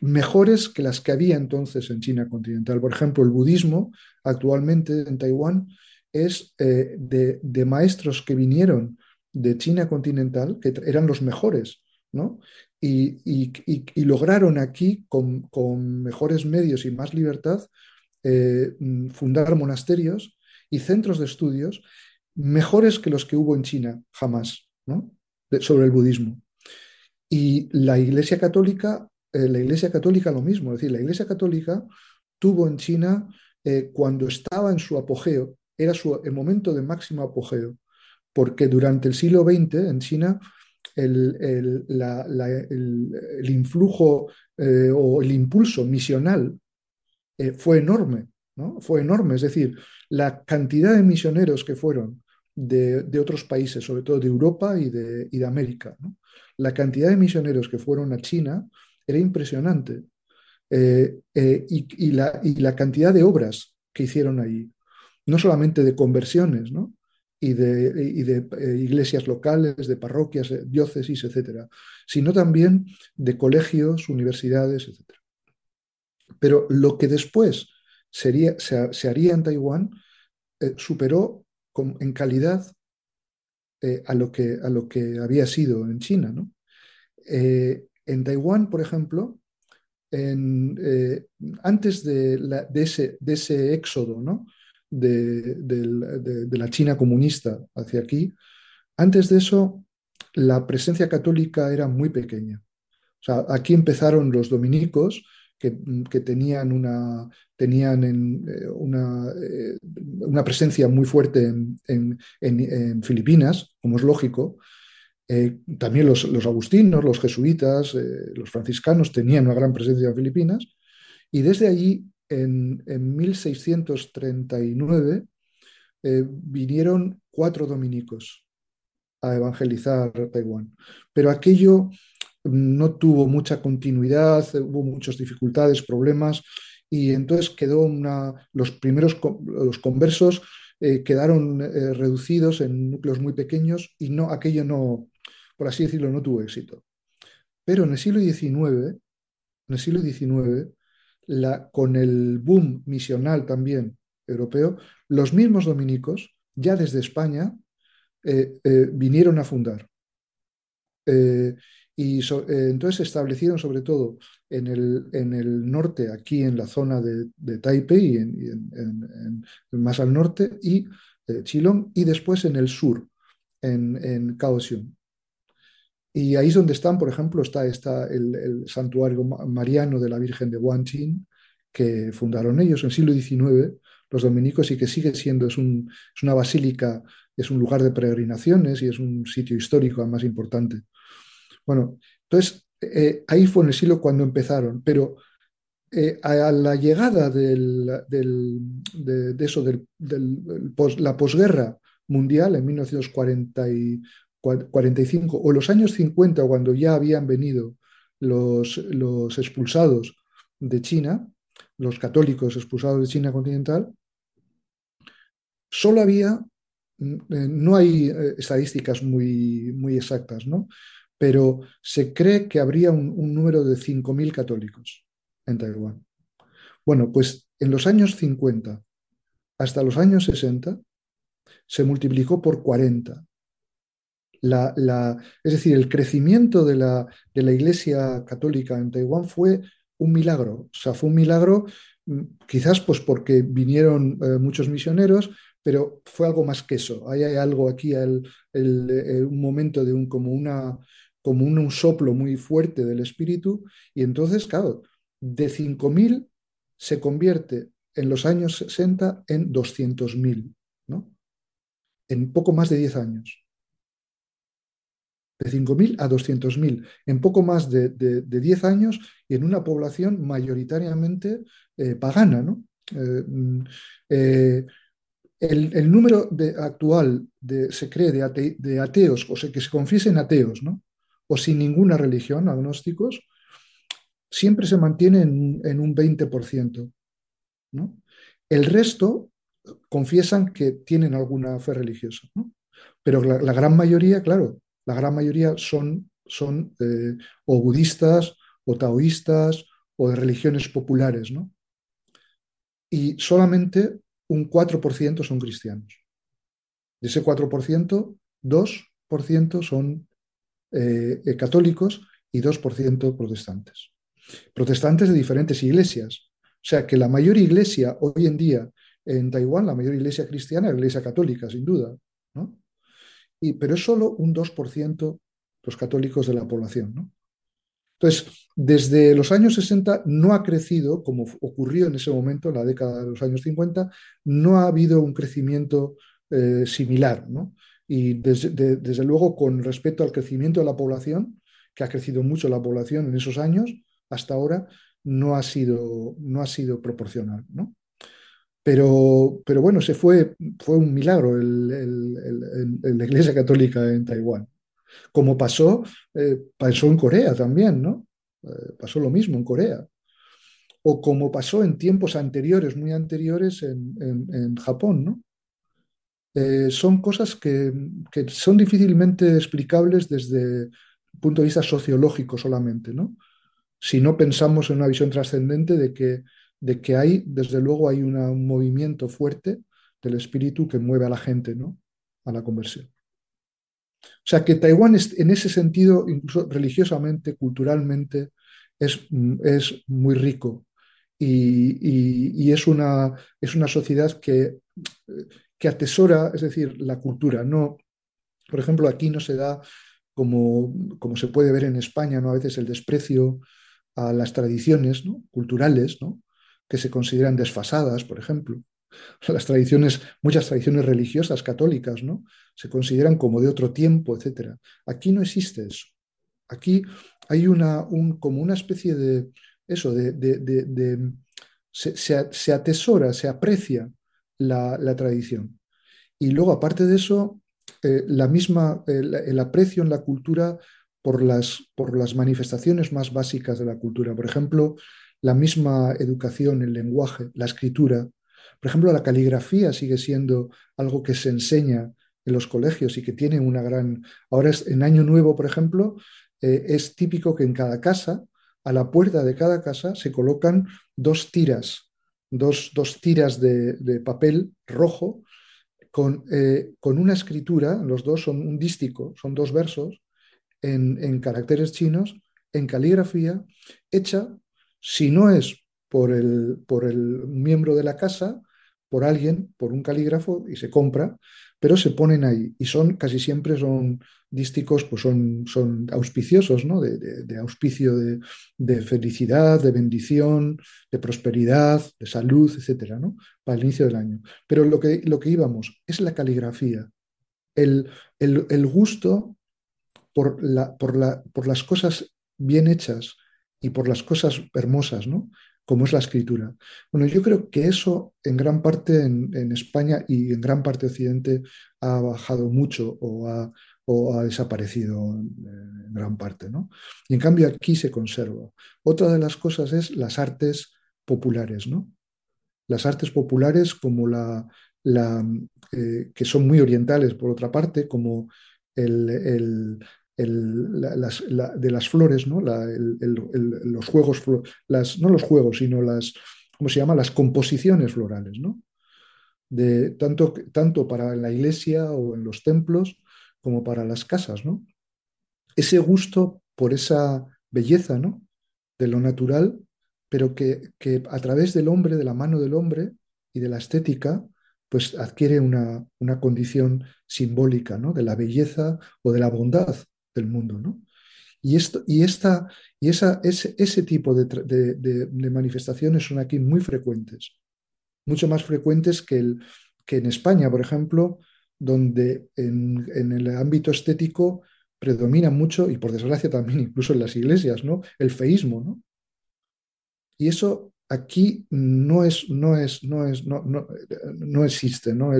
mejores que las que había entonces en China continental. Por ejemplo, el budismo actualmente en Taiwán es de maestros que vinieron de China continental, que eran los mejores, ¿no? Y lograron aquí, con mejores medios y más libertad, fundar monasterios y centros de estudios mejores que los que hubo en China jamás, ¿no? Sobre el budismo. Y la Iglesia Católica lo mismo. Es decir, la Iglesia Católica tuvo en China, cuando estaba en su apogeo, era el momento de máximo apogeo, porque durante el siglo XX en China el influjo o el impulso misional fue enorme, ¿no? Fue enorme. Es decir, la cantidad de misioneros que fueron de otros países, sobre todo de Europa y de América, ¿no? La cantidad de misioneros que fueron a China era impresionante, y la cantidad de obras que hicieron allí, no solamente de conversiones, ¿no? y de iglesias locales, de parroquias, diócesis, etcétera, sino también de colegios, universidades, etcétera. Pero lo que después se haría en Taiwán superó en calidad a lo que había sido en China, ¿no? En Taiwán, por ejemplo, antes de ese éxodo, ¿no? De la China comunista hacia aquí, antes de eso la presencia católica era muy pequeña. O sea, aquí empezaron los dominicos, que tenían una presencia muy fuerte en Filipinas, como es lógico. También los agustinos, los jesuitas, los franciscanos tenían una gran presencia en Filipinas, y desde allí en 1639 vinieron 4 dominicos a evangelizar Taiwán. Pero aquello no tuvo mucha continuidad, hubo muchas dificultades, problemas, y entonces quedó los conversos quedaron reducidos en núcleos muy pequeños, y no, aquello no, por así decirlo, no tuvo éxito. Pero en el siglo XIX, con el boom misional también europeo, los mismos dominicos, ya desde España, vinieron a fundar. Entonces se establecieron sobre todo en el norte, aquí en la zona de Taipei, y más al norte, y Chilón, y después en el sur, en Kaohsiung. Y ahí es donde están, por ejemplo, está el santuario mariano de la Virgen de Guangqin, que fundaron ellos en el siglo XIX, los dominicos, y que sigue siendo, es una basílica, es un lugar de peregrinaciones y es un sitio histórico más importante. Bueno, entonces ahí fue en el siglo cuando empezaron, pero a la llegada de la posguerra mundial en 1945, o los años 50, cuando ya habían venido los expulsados de China, los católicos expulsados de China continental, solo había, no hay estadísticas muy, muy exactas, ¿no? Pero se cree que habría un número de 5.000 católicos en Taiwán. Bueno, pues en los años 50 hasta los años 60 se multiplicó por 40. Es decir, el crecimiento de la Iglesia Católica en Taiwán fue un milagro. O sea, fue un milagro quizás pues porque vinieron muchos misioneros, pero fue algo más que eso. Ahí hay algo aquí, un momento de un soplo muy fuerte del espíritu, y entonces, claro, de 5.000 se convierte en los años 60 en 200.000, ¿no? En poco más de 10 años. De 5.000 a 200.000, en poco más de 10 años y en una población mayoritariamente pagana, ¿no? El número actual se cree de ateos, o sea, que se confiesen ateos, ¿no? O sin ninguna religión, agnósticos, siempre se mantiene en un 20%, ¿no? El resto confiesan que tienen alguna fe religiosa, ¿no? Pero la gran mayoría, claro, la gran mayoría son o budistas o taoístas o de religiones populares, ¿no? Y solamente un 4% son cristianos. De ese 4%, 2% son católicos y 2% protestantes. Protestantes de diferentes iglesias. O sea que la mayor iglesia hoy en día en Taiwán, la mayor iglesia cristiana es la iglesia católica, sin duda, ¿no? Pero es solo un 2% los católicos de la población, ¿no? Entonces, desde los años 60 no ha crecido, como ocurrió en ese momento, en la década de los años 50, no ha habido un crecimiento similar, ¿no? Y desde luego, con respecto al crecimiento de la población, que ha crecido mucho la población en esos años, hasta ahora no ha sido proporcional, ¿no? Pero bueno, fue un milagro la Iglesia Católica en Taiwán. Como pasó en Corea también, ¿no? Pasó lo mismo en Corea. O como pasó en tiempos anteriores, muy anteriores, en Japón, ¿no? Son cosas que son difícilmente explicables desde el punto de vista sociológico solamente, ¿no? Si no pensamos en una visión trascendente de que hay, desde luego, hay un movimiento fuerte del espíritu que mueve a la gente, ¿no? A la conversión. O sea que Taiwán, en ese sentido, incluso religiosamente, culturalmente, es muy rico y es una sociedad que atesora, es decir, la cultura. No, por ejemplo, aquí no se da, como se puede ver en España, ¿no? A veces el desprecio a las tradiciones, ¿no? Culturales, ¿no? Que se consideran desfasadas, por ejemplo. Muchas tradiciones religiosas católicas, ¿no? Se consideran como de otro tiempo, etc. Aquí no existe eso. Aquí hay como una especie de eso, se atesora, se aprecia la tradición. Y luego, aparte de eso, el aprecio en la cultura por las manifestaciones más básicas de la cultura. Por ejemplo, la misma educación, el lenguaje, la escritura. Por ejemplo, la caligrafía sigue siendo algo que se enseña en los colegios y que tiene una gran... Ahora, en Año Nuevo, por ejemplo, es típico que en cada casa, a la puerta de cada casa, se colocan dos tiras de papel rojo con una escritura. Los dos son un dístico, son dos versos en caracteres chinos, en caligrafía, hecha, si no es por el miembro de la casa, por alguien, por un calígrafo, y se compra, pero se ponen ahí. Y casi siempre son dísticos, pues son auspiciosos, ¿no? De auspicio, de felicidad, de bendición, de prosperidad, de salud, etcétera, ¿no? Para el inicio del año. Pero lo que íbamos es la caligrafía, el gusto por las cosas bien hechas y por las cosas hermosas, ¿no? Como es la escritura. Bueno, yo creo que eso en gran parte en España y en gran parte Occidente ha bajado mucho o ha desaparecido en gran parte, ¿no? Y en cambio aquí se conserva. Otra de las cosas es las artes populares, ¿no? Las artes populares como que son muy orientales por otra parte, como de las flores, ¿no? Los juegos, no los juegos, sino ¿cómo se llama? Las composiciones florales, ¿no? Tanto para la iglesia o en los templos como para las casas, ¿no? Ese gusto por esa belleza, ¿no? De lo natural pero que a través del hombre, de la mano del hombre y de la estética, pues adquiere una condición simbólica, ¿no?, de la belleza o de la bondad del mundo, ¿no? Ese tipo de manifestaciones son aquí muy frecuentes, mucho más frecuentes que en España, por ejemplo, donde en el ámbito estético predomina mucho, y por desgracia también incluso en las iglesias, ¿no?, el feísmo, ¿no? Y eso aquí no existe, ¿no?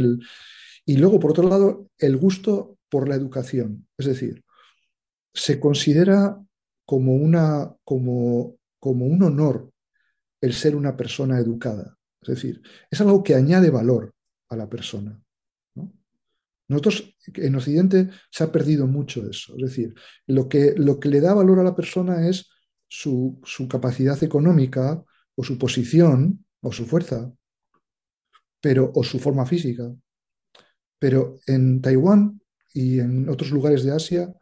Y luego, por otro lado, el gusto por la educación, es decir, se considera como un honor el ser una persona educada. Es decir, es algo que añade valor a la persona, ¿no? Nosotros, en Occidente, se ha perdido mucho eso. Es decir, lo que le da valor a la persona es su capacidad económica o su posición o su fuerza, o su forma física. Pero en Taiwán y en otros lugares de Asia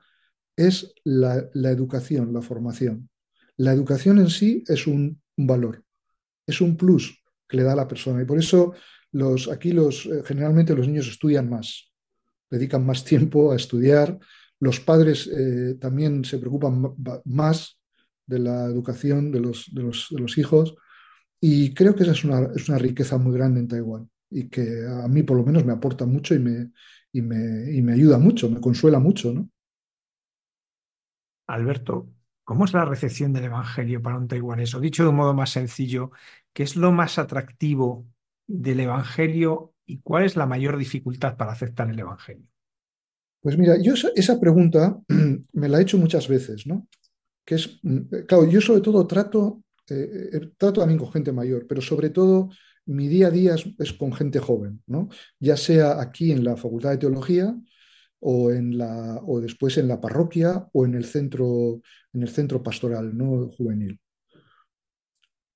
es la educación, la formación. La educación en sí es un valor, es un plus que le da a la persona. Y por eso generalmente los niños estudian más, dedican más tiempo a estudiar. Los padres también se preocupan más de la educación de los hijos. Y creo que esa es una riqueza muy grande en Taiwán y que a mí por lo menos me aporta mucho y me ayuda mucho, me consuela mucho, ¿no? Alberto, ¿cómo es la recepción del Evangelio para un taiwanés? O dicho de un modo más sencillo, ¿qué es lo más atractivo del Evangelio y cuál es la mayor dificultad para aceptar el Evangelio? Pues mira, yo esa pregunta me la he hecho muchas veces, ¿no? Que es, claro, yo sobre todo trato también con gente mayor, pero sobre todo mi día a día es con gente joven, ¿no? Ya sea aquí en la Facultad de Teología, o después en la parroquia o en el centro pastoral, ¿no?, juvenil.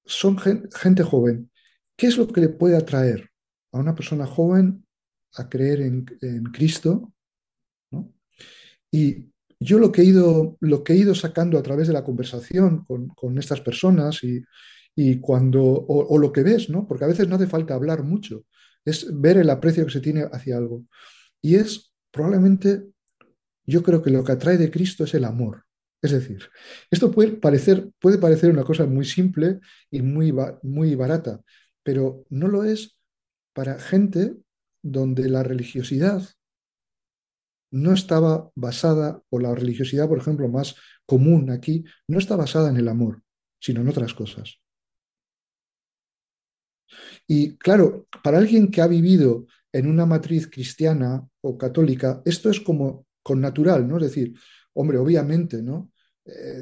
Son gente joven. ¿Qué es lo que le puede atraer a una persona joven a creer en Cristo, ¿no? Y yo lo que he ido sacando a través de la conversación con estas personas y cuando o lo que ves, ¿no?, porque a veces no hace falta hablar mucho, es ver el aprecio que se tiene hacia algo. Y es probablemente, yo creo que lo que atrae de Cristo es el amor. Es decir, esto puede parecer una cosa muy simple y muy barata, pero no lo es para gente donde la religiosidad no estaba basada, o la religiosidad, por ejemplo, más común aquí, no está basada en el amor, sino en otras cosas. Y claro, para alguien que ha vivido en una matriz cristiana o católica, esto es como con natural, ¿no? Es decir, hombre, obviamente, ¿no?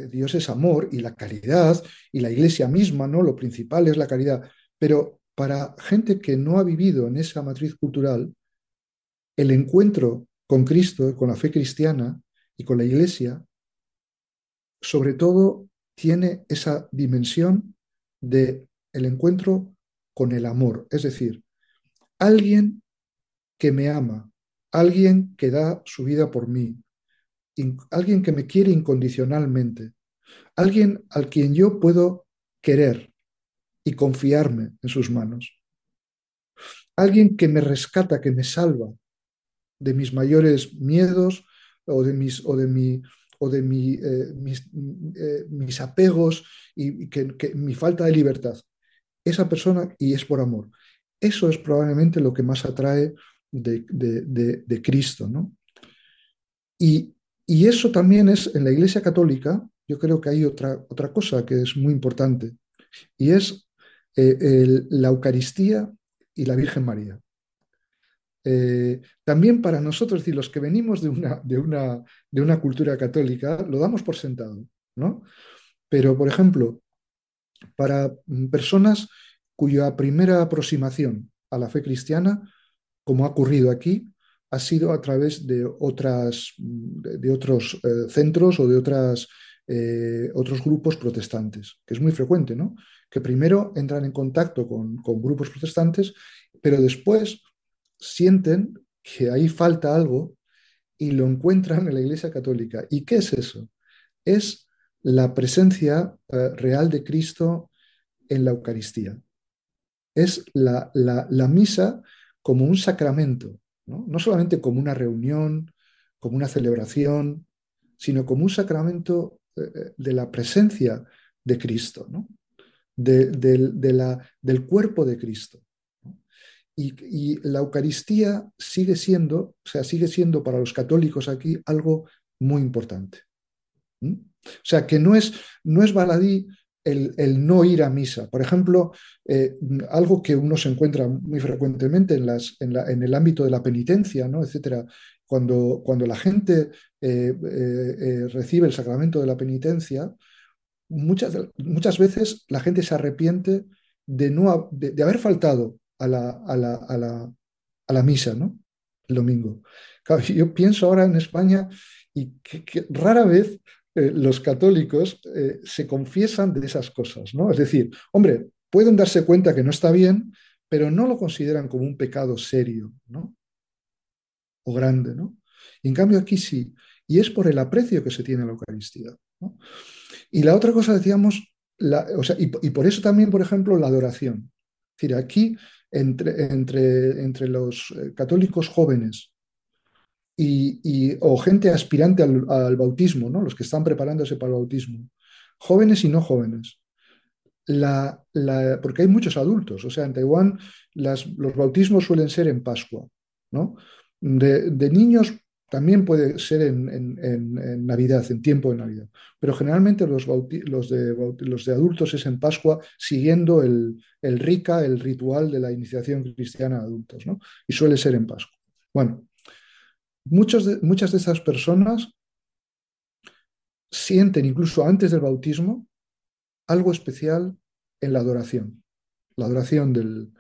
Dios es amor y la caridad y la Iglesia misma, ¿no? Lo principal es la caridad. Pero para gente que no ha vivido en esa matriz cultural, el encuentro con Cristo, con la fe cristiana y con la Iglesia, sobre todo tiene esa dimensión del encuentro con el amor. Es decir, alguien que me ama, alguien que da su vida por mí, alguien que me quiere incondicionalmente, alguien al quien yo puedo querer y confiarme en sus manos, alguien que me rescata, que me salva de mis mayores miedos o de mis apegos y que mi falta de libertad. Esa persona, y es por amor. Eso es probablemente lo que más atrae de Cristo, ¿no? Y eso también es, en la Iglesia católica, yo creo que hay otra cosa que es muy importante, y es la Eucaristía y la Virgen María. También para nosotros, es decir, los que venimos de una cultura católica, lo damos por sentado, ¿no? Pero, por ejemplo, para personas cuya primera aproximación a la fe cristiana, como ha ocurrido aquí, ha sido a través de otros centros o de otros grupos protestantes, que es muy frecuente, ¿no? Que primero entran en contacto con grupos protestantes, pero después sienten que ahí falta algo y lo encuentran en la Iglesia católica. ¿Y qué es eso? Es la presencia real de Cristo en la Eucaristía. Es la misa como un sacramento, ¿no? No solamente como una reunión, como una celebración, sino como un sacramento de la presencia de Cristo, ¿no? Del cuerpo de Cristo, ¿no? Y la Eucaristía sigue siendo para los católicos aquí algo muy importante. ¿Mm? O sea, que no es baladí el no ir a misa. Por ejemplo, algo que uno se encuentra muy frecuentemente en el ámbito de la penitencia, ¿no? Etcétera. Cuando la gente recibe el sacramento de la penitencia, muchas veces la gente se arrepiente de haber faltado a la misa, ¿no? El domingo. Claro, yo pienso ahora en España y que rara vez los católicos se confiesan de esas cosas, ¿no? Es decir, hombre, pueden darse cuenta que no está bien, pero no lo consideran como un pecado serio, ¿no? O grande, ¿no? Y en cambio aquí sí, y es por el aprecio que se tiene a la Eucaristía, ¿no? Y la otra cosa, decíamos, y por eso también, por ejemplo, la adoración. Es decir, aquí, entre los católicos jóvenes o gente aspirante al bautismo, ¿no? Los que están preparándose para el bautismo, jóvenes y no jóvenes, porque hay muchos adultos. O sea, en Taiwán los bautismos suelen ser en Pascua, ¿no? De niños también puede ser en Navidad, en tiempo de Navidad, pero generalmente los de adultos es en Pascua, siguiendo el ritual de la iniciación cristiana a adultos, ¿no? Y suele ser en Pascua. Bueno, muchas de esas personas sienten, incluso antes del bautismo, algo especial en la adoración del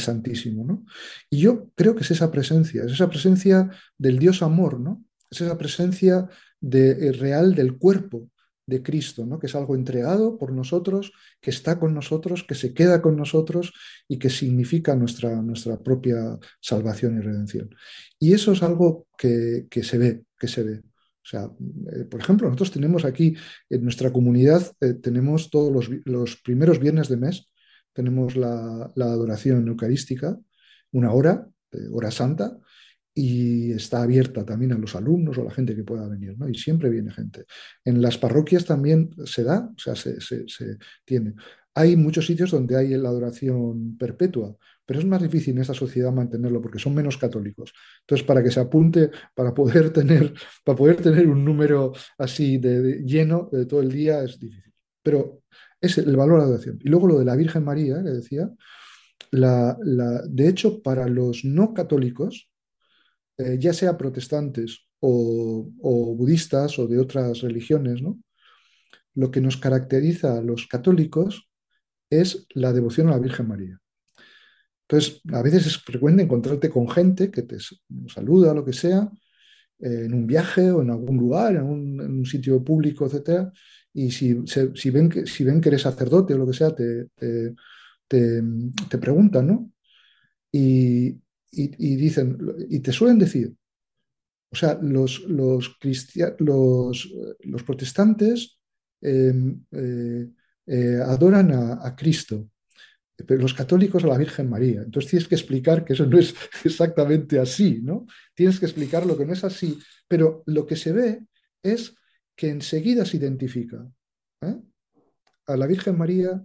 Santísimo, ¿no? Y yo creo que es esa presencia del Dios amor, ¿no? Es esa presencia real del cuerpo de Cristo, ¿no? Que es algo entregado por nosotros, que está con nosotros, que se queda con nosotros y que significa nuestra propia salvación y redención. Y eso es algo que se ve. O sea, por ejemplo, nosotros tenemos aquí, en nuestra comunidad, tenemos todos los primeros viernes de mes, tenemos la adoración eucarística, una hora, hora santa, y está abierta también a los alumnos o a la gente que pueda venir, ¿no? Y siempre viene gente. En las parroquias también se da, o sea, se tiene. Hay muchos sitios donde hay la adoración perpetua, pero es más difícil en esta sociedad mantenerlo porque son menos católicos. Entonces, para que se apunte, para poder tener un número así de lleno de todo el día es difícil. Pero es el valor de la adoración. Y luego lo de la Virgen María, que decía, de hecho, para los no católicos, ya sea protestantes o budistas o de otras religiones, ¿no? Lo que nos caracteriza a los católicos es la devoción a la Virgen María. Entonces, a veces es frecuente encontrarte con gente que te saluda, lo que sea, en un viaje o en algún lugar, en un sitio público, etcétera. Y si ven que eres sacerdote o lo que sea, te preguntan, ¿no? Y dicen, y te suelen decir, o sea, los protestantes adoran a Cristo, pero los católicos a la Virgen María. Entonces tienes que explicar que eso no es exactamente así, ¿no? Tienes que explicar lo que no es así, pero lo que se ve es que enseguida se identifica, ¿eh?, a la Virgen María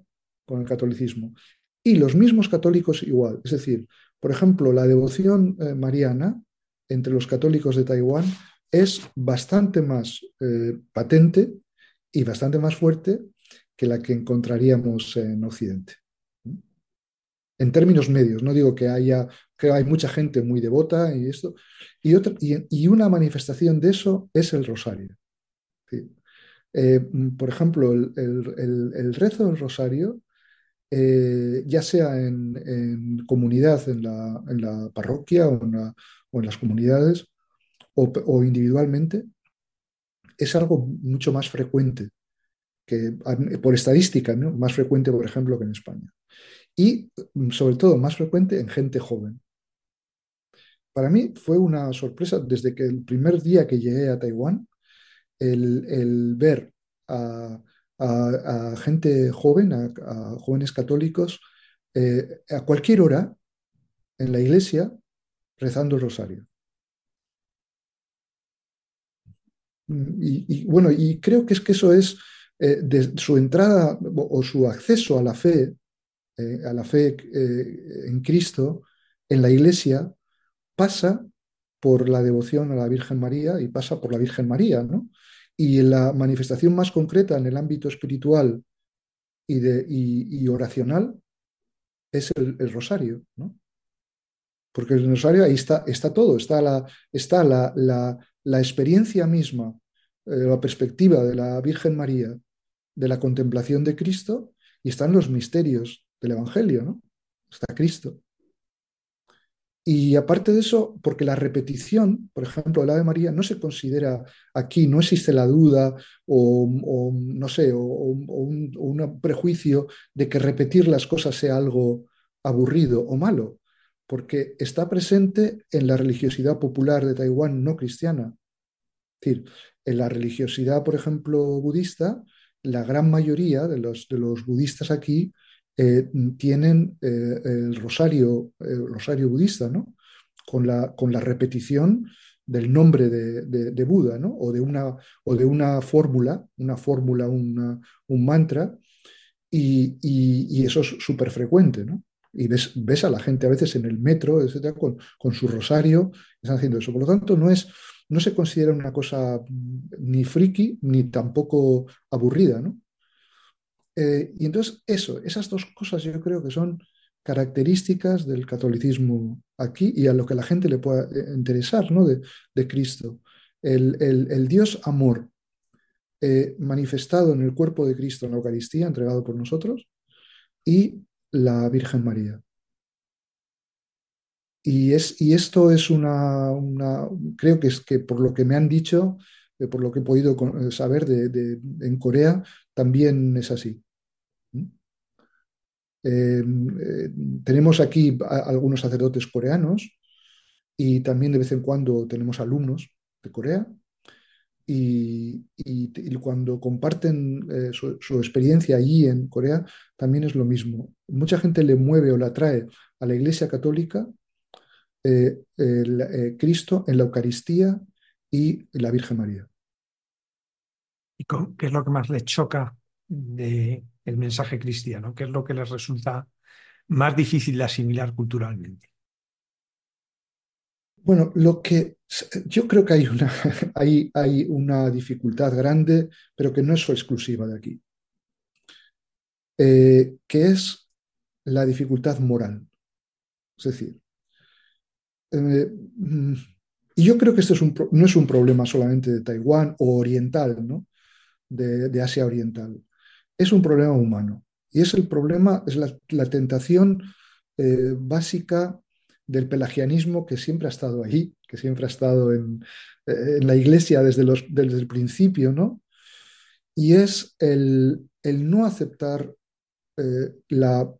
con el catolicismo. Y los mismos católicos igual. Es decir, por ejemplo, la devoción mariana entre los católicos de Taiwán es bastante más patente y bastante más fuerte que la que encontraríamos en Occidente. En términos medios, no digo que hay mucha gente muy devota y esto. Y una manifestación de eso es el rosario. Sí. Por ejemplo, el rezo del rosario, ya sea en comunidad, en la parroquia o en las comunidades, o individualmente, es algo mucho más frecuente, por estadística, ¿no? Más frecuente, por ejemplo, que en España. Y, sobre todo, más frecuente en gente joven. Para mí fue una sorpresa desde que el primer día que llegué a Taiwán, el ver a a gente joven, a jóvenes católicos, a cualquier hora en la iglesia rezando el rosario. Y bueno, y creo que es que eso es de su entrada o su acceso a la fe en Cristo, en la iglesia, pasa por la devoción a la Virgen María y pasa por la Virgen María, ¿no? Y la manifestación más concreta en el ámbito espiritual y oracional es el rosario, ¿no? Porque el rosario ahí está todo, está la experiencia misma, la perspectiva de la Virgen María, de la contemplación de Cristo, y están los misterios del Evangelio, ¿no? Está Cristo. Y aparte de eso, porque la repetición, por ejemplo, el Ave María no se considera aquí, no existe la duda o no sé, o un prejuicio de que repetir las cosas sea algo aburrido o malo, porque está presente en la religiosidad popular de Taiwán no cristiana. Es decir, en la religiosidad, por ejemplo, budista, la gran mayoría de los budistas aquí tienen el rosario budista, ¿no? Con la repetición del nombre de Buda, ¿no? o de una fórmula, un mantra, y eso es súper frecuente, ¿no? Y ves a la gente a veces en el metro, etcétera, con su rosario, están haciendo eso. Por lo tanto, no se considera una cosa ni friki ni tampoco aburrida, ¿no? Y entonces esas dos cosas yo creo que son características del catolicismo aquí y a lo que la gente le pueda interesar, ¿no? de Cristo. El Dios amor manifestado en el cuerpo de Cristo en la Eucaristía, entregado por nosotros, y la Virgen María. Y esto es creo que es que por lo que me han dicho, por lo que he podido saber en Corea, también es así. Tenemos aquí algunos sacerdotes coreanos y también de vez en cuando tenemos alumnos de Corea y cuando comparten su experiencia allí en Corea también es lo mismo. Mucha gente le mueve o la atrae a la Iglesia Católica Cristo en la Eucaristía y la Virgen María. ¿Y qué es lo que más les choca del mensaje cristiano? ¿Qué es lo que les resulta más difícil de asimilar culturalmente? Bueno, yo creo que hay una dificultad grande, pero que no es exclusiva de aquí, que es la dificultad moral. Es decir, y yo creo que esto no es un problema solamente de Taiwán o oriental, ¿no? De Asia Oriental. Es un problema humano. Y es la tentación básica del pelagianismo que siempre ha estado ahí, que siempre ha estado en la Iglesia desde el principio, ¿no? Y es el no aceptar la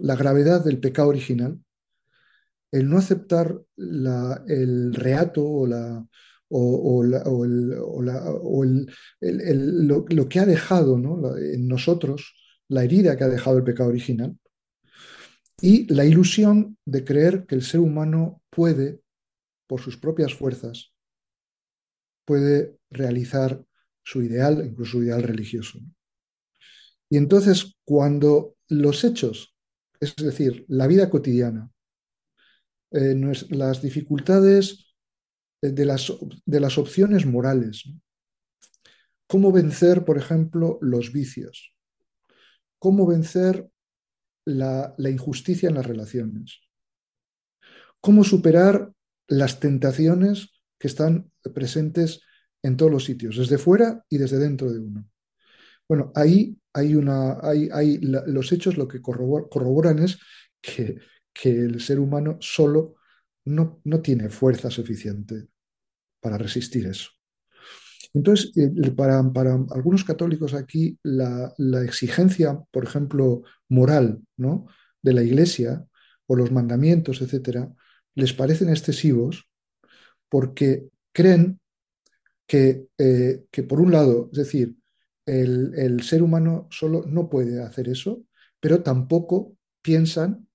gravedad del pecado original, el no aceptar el reato o lo que ha dejado, ¿no? en nosotros, la herida que ha dejado el pecado original, y la ilusión de creer que el ser humano puede, por sus propias fuerzas, puede realizar su ideal, incluso su ideal religioso. Y entonces, cuando los hechos, es decir, la vida cotidiana, las dificultades de las opciones morales, ¿no? Cómo vencer, por ejemplo, los vicios, cómo vencer la injusticia en las relaciones, cómo superar las tentaciones que están presentes en todos los sitios, desde fuera y desde dentro de uno. Bueno, ahí los hechos lo que corroboran es que el ser humano solo no tiene fuerza suficiente para resistir eso. Entonces, para algunos católicos aquí, la exigencia, por ejemplo, moral, ¿no? de la Iglesia o los mandamientos, etcétera, les parecen excesivos porque creen que por un lado, es decir, El ser humano solo no puede hacer eso, pero tampoco piensan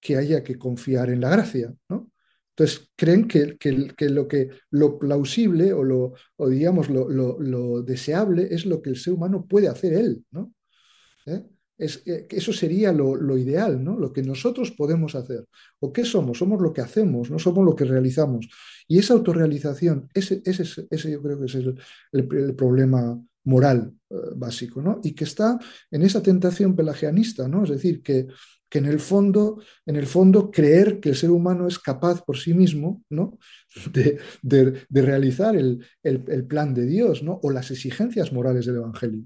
que haya que confiar en la gracia, ¿no? Entonces creen que lo plausible o digamos lo deseable es lo que el ser humano puede hacer él, ¿no? Eso sería lo ideal, ¿no? Lo que nosotros podemos hacer. ¿O qué somos? Somos lo que hacemos, no somos lo que realizamos. Y esa autorrealización, ese yo creo que ese es el problema moral básico, ¿no? Y que está en esa tentación pelagianista, ¿no? Es decir, que en el fondo creer que el ser humano es capaz por sí mismo, ¿no? de realizar el plan de Dios, ¿no? O las exigencias morales del Evangelio.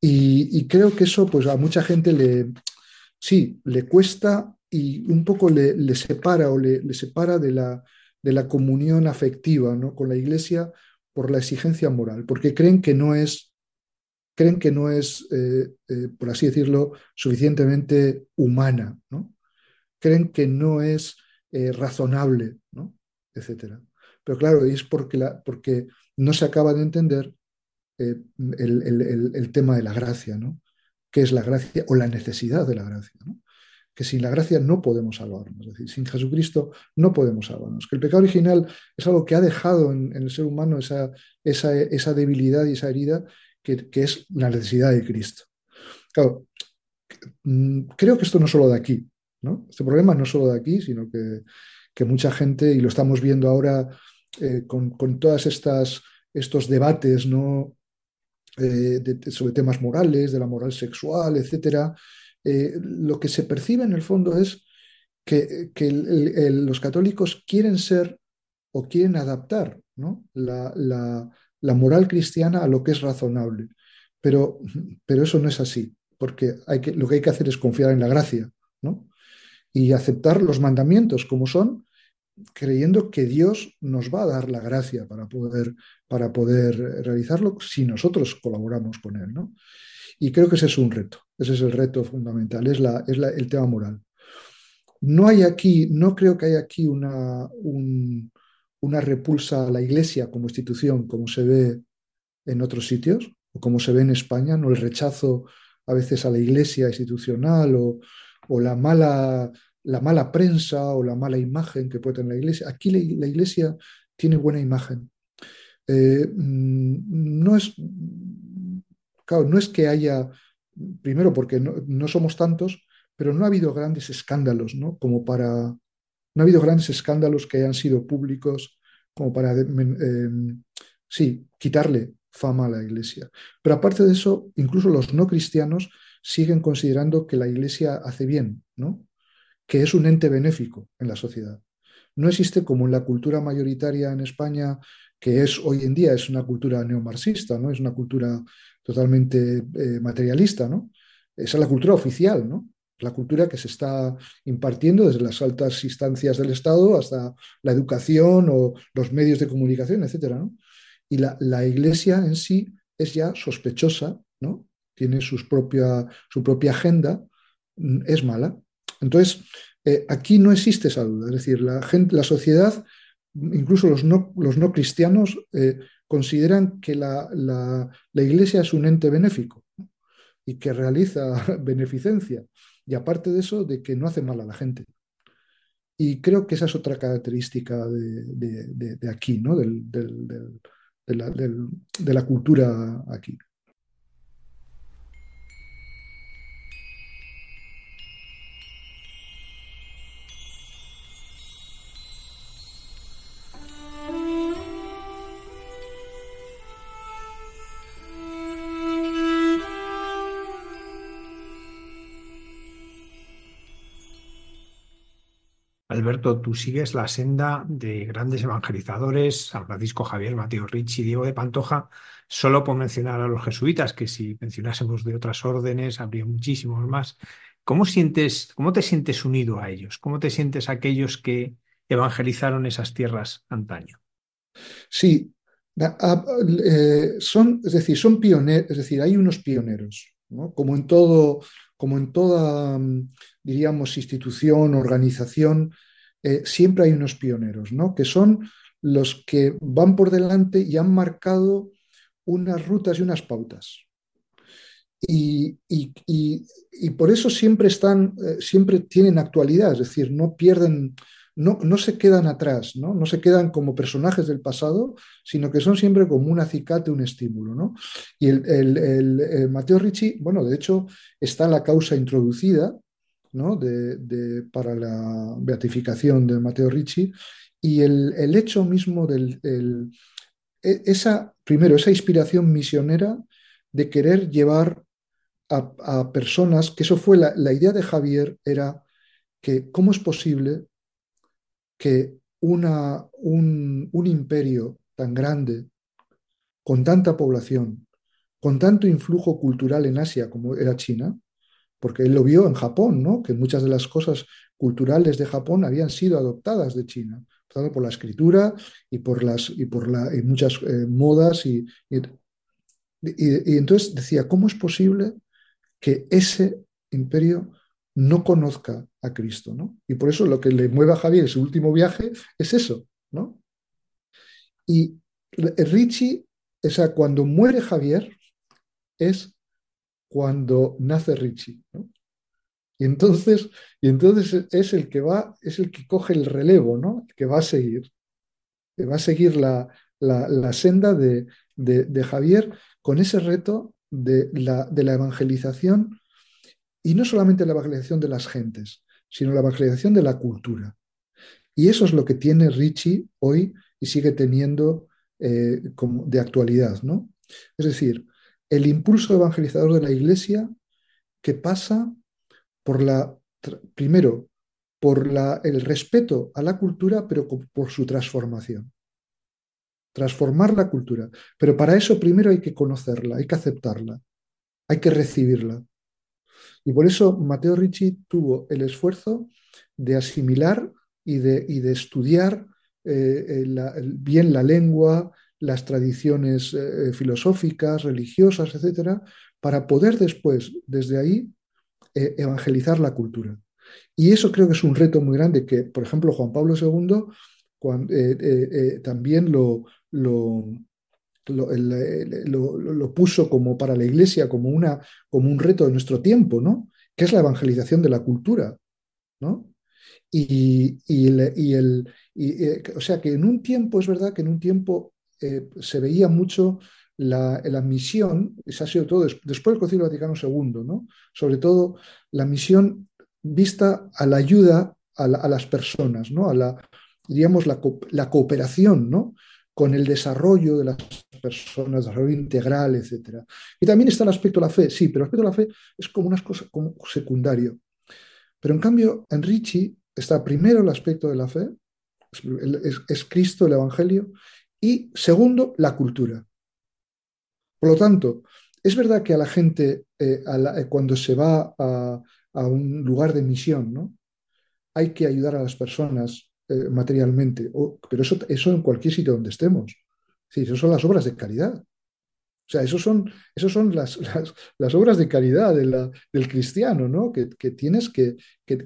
Y creo que eso, pues, a mucha gente le cuesta y un poco le separa o le separa de la comunión afectiva, ¿no? Con la Iglesia por la exigencia moral, porque creen que no es por así decirlo, suficientemente humana, ¿no? Creen que no es razonable, ¿no? Etcétera. Pero claro, es porque no se acaba de entender el tema de la gracia, ¿no? ¿Qué es la gracia o la necesidad de la gracia, ¿no? Que sin la gracia no podemos salvarnos, es decir, sin Jesucristo no podemos salvarnos. Que el pecado original es algo que ha dejado en el ser humano esa debilidad y esa herida que es la necesidad de Cristo. Claro, creo que esto no es solo de aquí, ¿no? Este problema no es solo de aquí, sino que mucha gente, y lo estamos viendo ahora con todas estos debates, ¿no? Sobre temas morales, de la moral sexual, etcétera. Lo que se percibe en el fondo es que los católicos quieren ser o quieren adaptar, ¿no? la moral cristiana a lo que es razonable. Pero eso no es así, porque lo que hay que hacer es confiar en la gracia, ¿no? Y aceptar los mandamientos como son, creyendo que Dios nos va a dar la gracia para poder realizarlo si nosotros colaboramos con Él, ¿no? Y creo que ese es un reto, ese es el reto fundamental, es el tema moral. No creo que haya aquí una repulsa a la Iglesia como institución, como se ve en otros sitios, o como se ve en España, no el rechazo a veces a la Iglesia institucional o la mala prensa o la mala imagen que puede tener la Iglesia. Aquí la Iglesia tiene buena imagen. No es que haya, primero porque no somos tantos, pero no ha habido grandes escándalos, ¿no? No ha habido grandes escándalos que hayan sido públicos como para quitarle fama a la Iglesia. Pero aparte de eso, incluso los no cristianos siguen considerando que la Iglesia hace bien, ¿no? Que es un ente benéfico en la sociedad. No existe, como en la cultura mayoritaria en España, que es hoy en día es una cultura neomarxista, ¿no? Es una cultura totalmente materialista, ¿no? Esa es la cultura oficial, ¿no? La cultura que se está impartiendo desde las altas instancias del Estado hasta la educación o los medios de comunicación, etcétera, ¿no? Y la Iglesia en sí es ya sospechosa, ¿no? Tiene su propia agenda, es mala. Entonces, aquí no existe esa duda. Es decir, la sociedad, incluso los no cristianos, consideran que la Iglesia es un ente benéfico, ¿no? Y que realiza beneficencia. Y aparte de eso, de que no hace mal a la gente. Y creo que esa es otra característica de aquí, ¿no? De la cultura aquí. Alberto, tú sigues la senda de grandes evangelizadores, San Francisco Javier, Mateo Ricci, Diego de Pantoja, solo por mencionar a los jesuitas, que si mencionásemos de otras órdenes habría muchísimos más. ¿Cómo te sientes unido a ellos? ¿Cómo te sientes a aquellos que evangelizaron esas tierras antaño? Sí, son pioneros, es decir, hay unos pioneros, ¿no? Como en toda, diríamos, institución, organización, siempre hay unos pioneros, ¿no? Que son los que van por delante y han marcado unas rutas y unas pautas, Y por eso siempre están, siempre tienen actualidad, es decir, no pierden, no se quedan atrás, ¿no? No se quedan como personajes del pasado, sino que son siempre como un acicate, un estímulo, ¿no? Y el Mateo Ricci, bueno, de hecho, está la causa introducida, ¿no? Para la beatificación de Mateo Ricci, y el hecho mismo esa inspiración misionera de querer llevar a personas, que eso fue la idea de Javier, era que cómo es posible que un imperio tan grande, con tanta población, con tanto influjo cultural en Asia como era China, porque él lo vio en Japón, ¿no? Que muchas de las cosas culturales de Japón habían sido adoptadas de China, empezando por la escritura y por muchas modas y entonces decía, ¿cómo es posible que ese imperio no conozca a Cristo, ¿no? Y por eso lo que le mueve a Javier en su último viaje es eso, ¿no? Y Ricci, o sea, cuando muere Javier es cuando nace Ricci, ¿no? Y entonces es el que coge el relevo, ¿no? Que va a seguir la senda de Javier, con ese reto de la evangelización, y no solamente la evangelización de las gentes, sino la evangelización de la cultura. Y eso es lo que tiene Ricci hoy y sigue teniendo como de actualidad, ¿no? Es decir, el impulso evangelizador de la Iglesia, que pasa primero por el respeto a la cultura, pero por su transformación. Transformar la cultura. Pero para eso primero hay que conocerla, hay que aceptarla, hay que recibirla. Y por eso Mateo Ricci tuvo el esfuerzo de asimilar y de estudiar bien la lengua, las tradiciones filosóficas, religiosas, etcétera, para poder después, desde ahí, evangelizar la cultura. Y eso creo que es un reto muy grande que, por ejemplo, Juan Pablo II también lo puso como para la Iglesia, como un reto de nuestro tiempo, ¿no? Que es la evangelización de la cultura, ¿no? O sea, que en un tiempo, es verdad que en un tiempo se veía mucho la misión, se ha sido todo después del Concilio Vaticano II, ¿no? Sobre todo la misión vista a la ayuda a las personas, ¿no? Digamos, la cooperación, ¿no? Con el desarrollo de las personas, desarrollo integral, etc. Y también está el aspecto de la fe, sí, pero el aspecto de la fe es como unas cosas, como secundario. Pero en cambio, en Ricci está primero el aspecto de la fe, es Cristo, el Evangelio, y segundo, la cultura. Por lo tanto, es verdad que a la gente, cuando se va a un lugar de misión, ¿no? Hay que ayudar a las personas materialmente, pero eso en cualquier sitio donde estemos. Sí, eso son las obras de caridad. O sea, eso son las obras de caridad del cristiano, ¿no? Que tienes que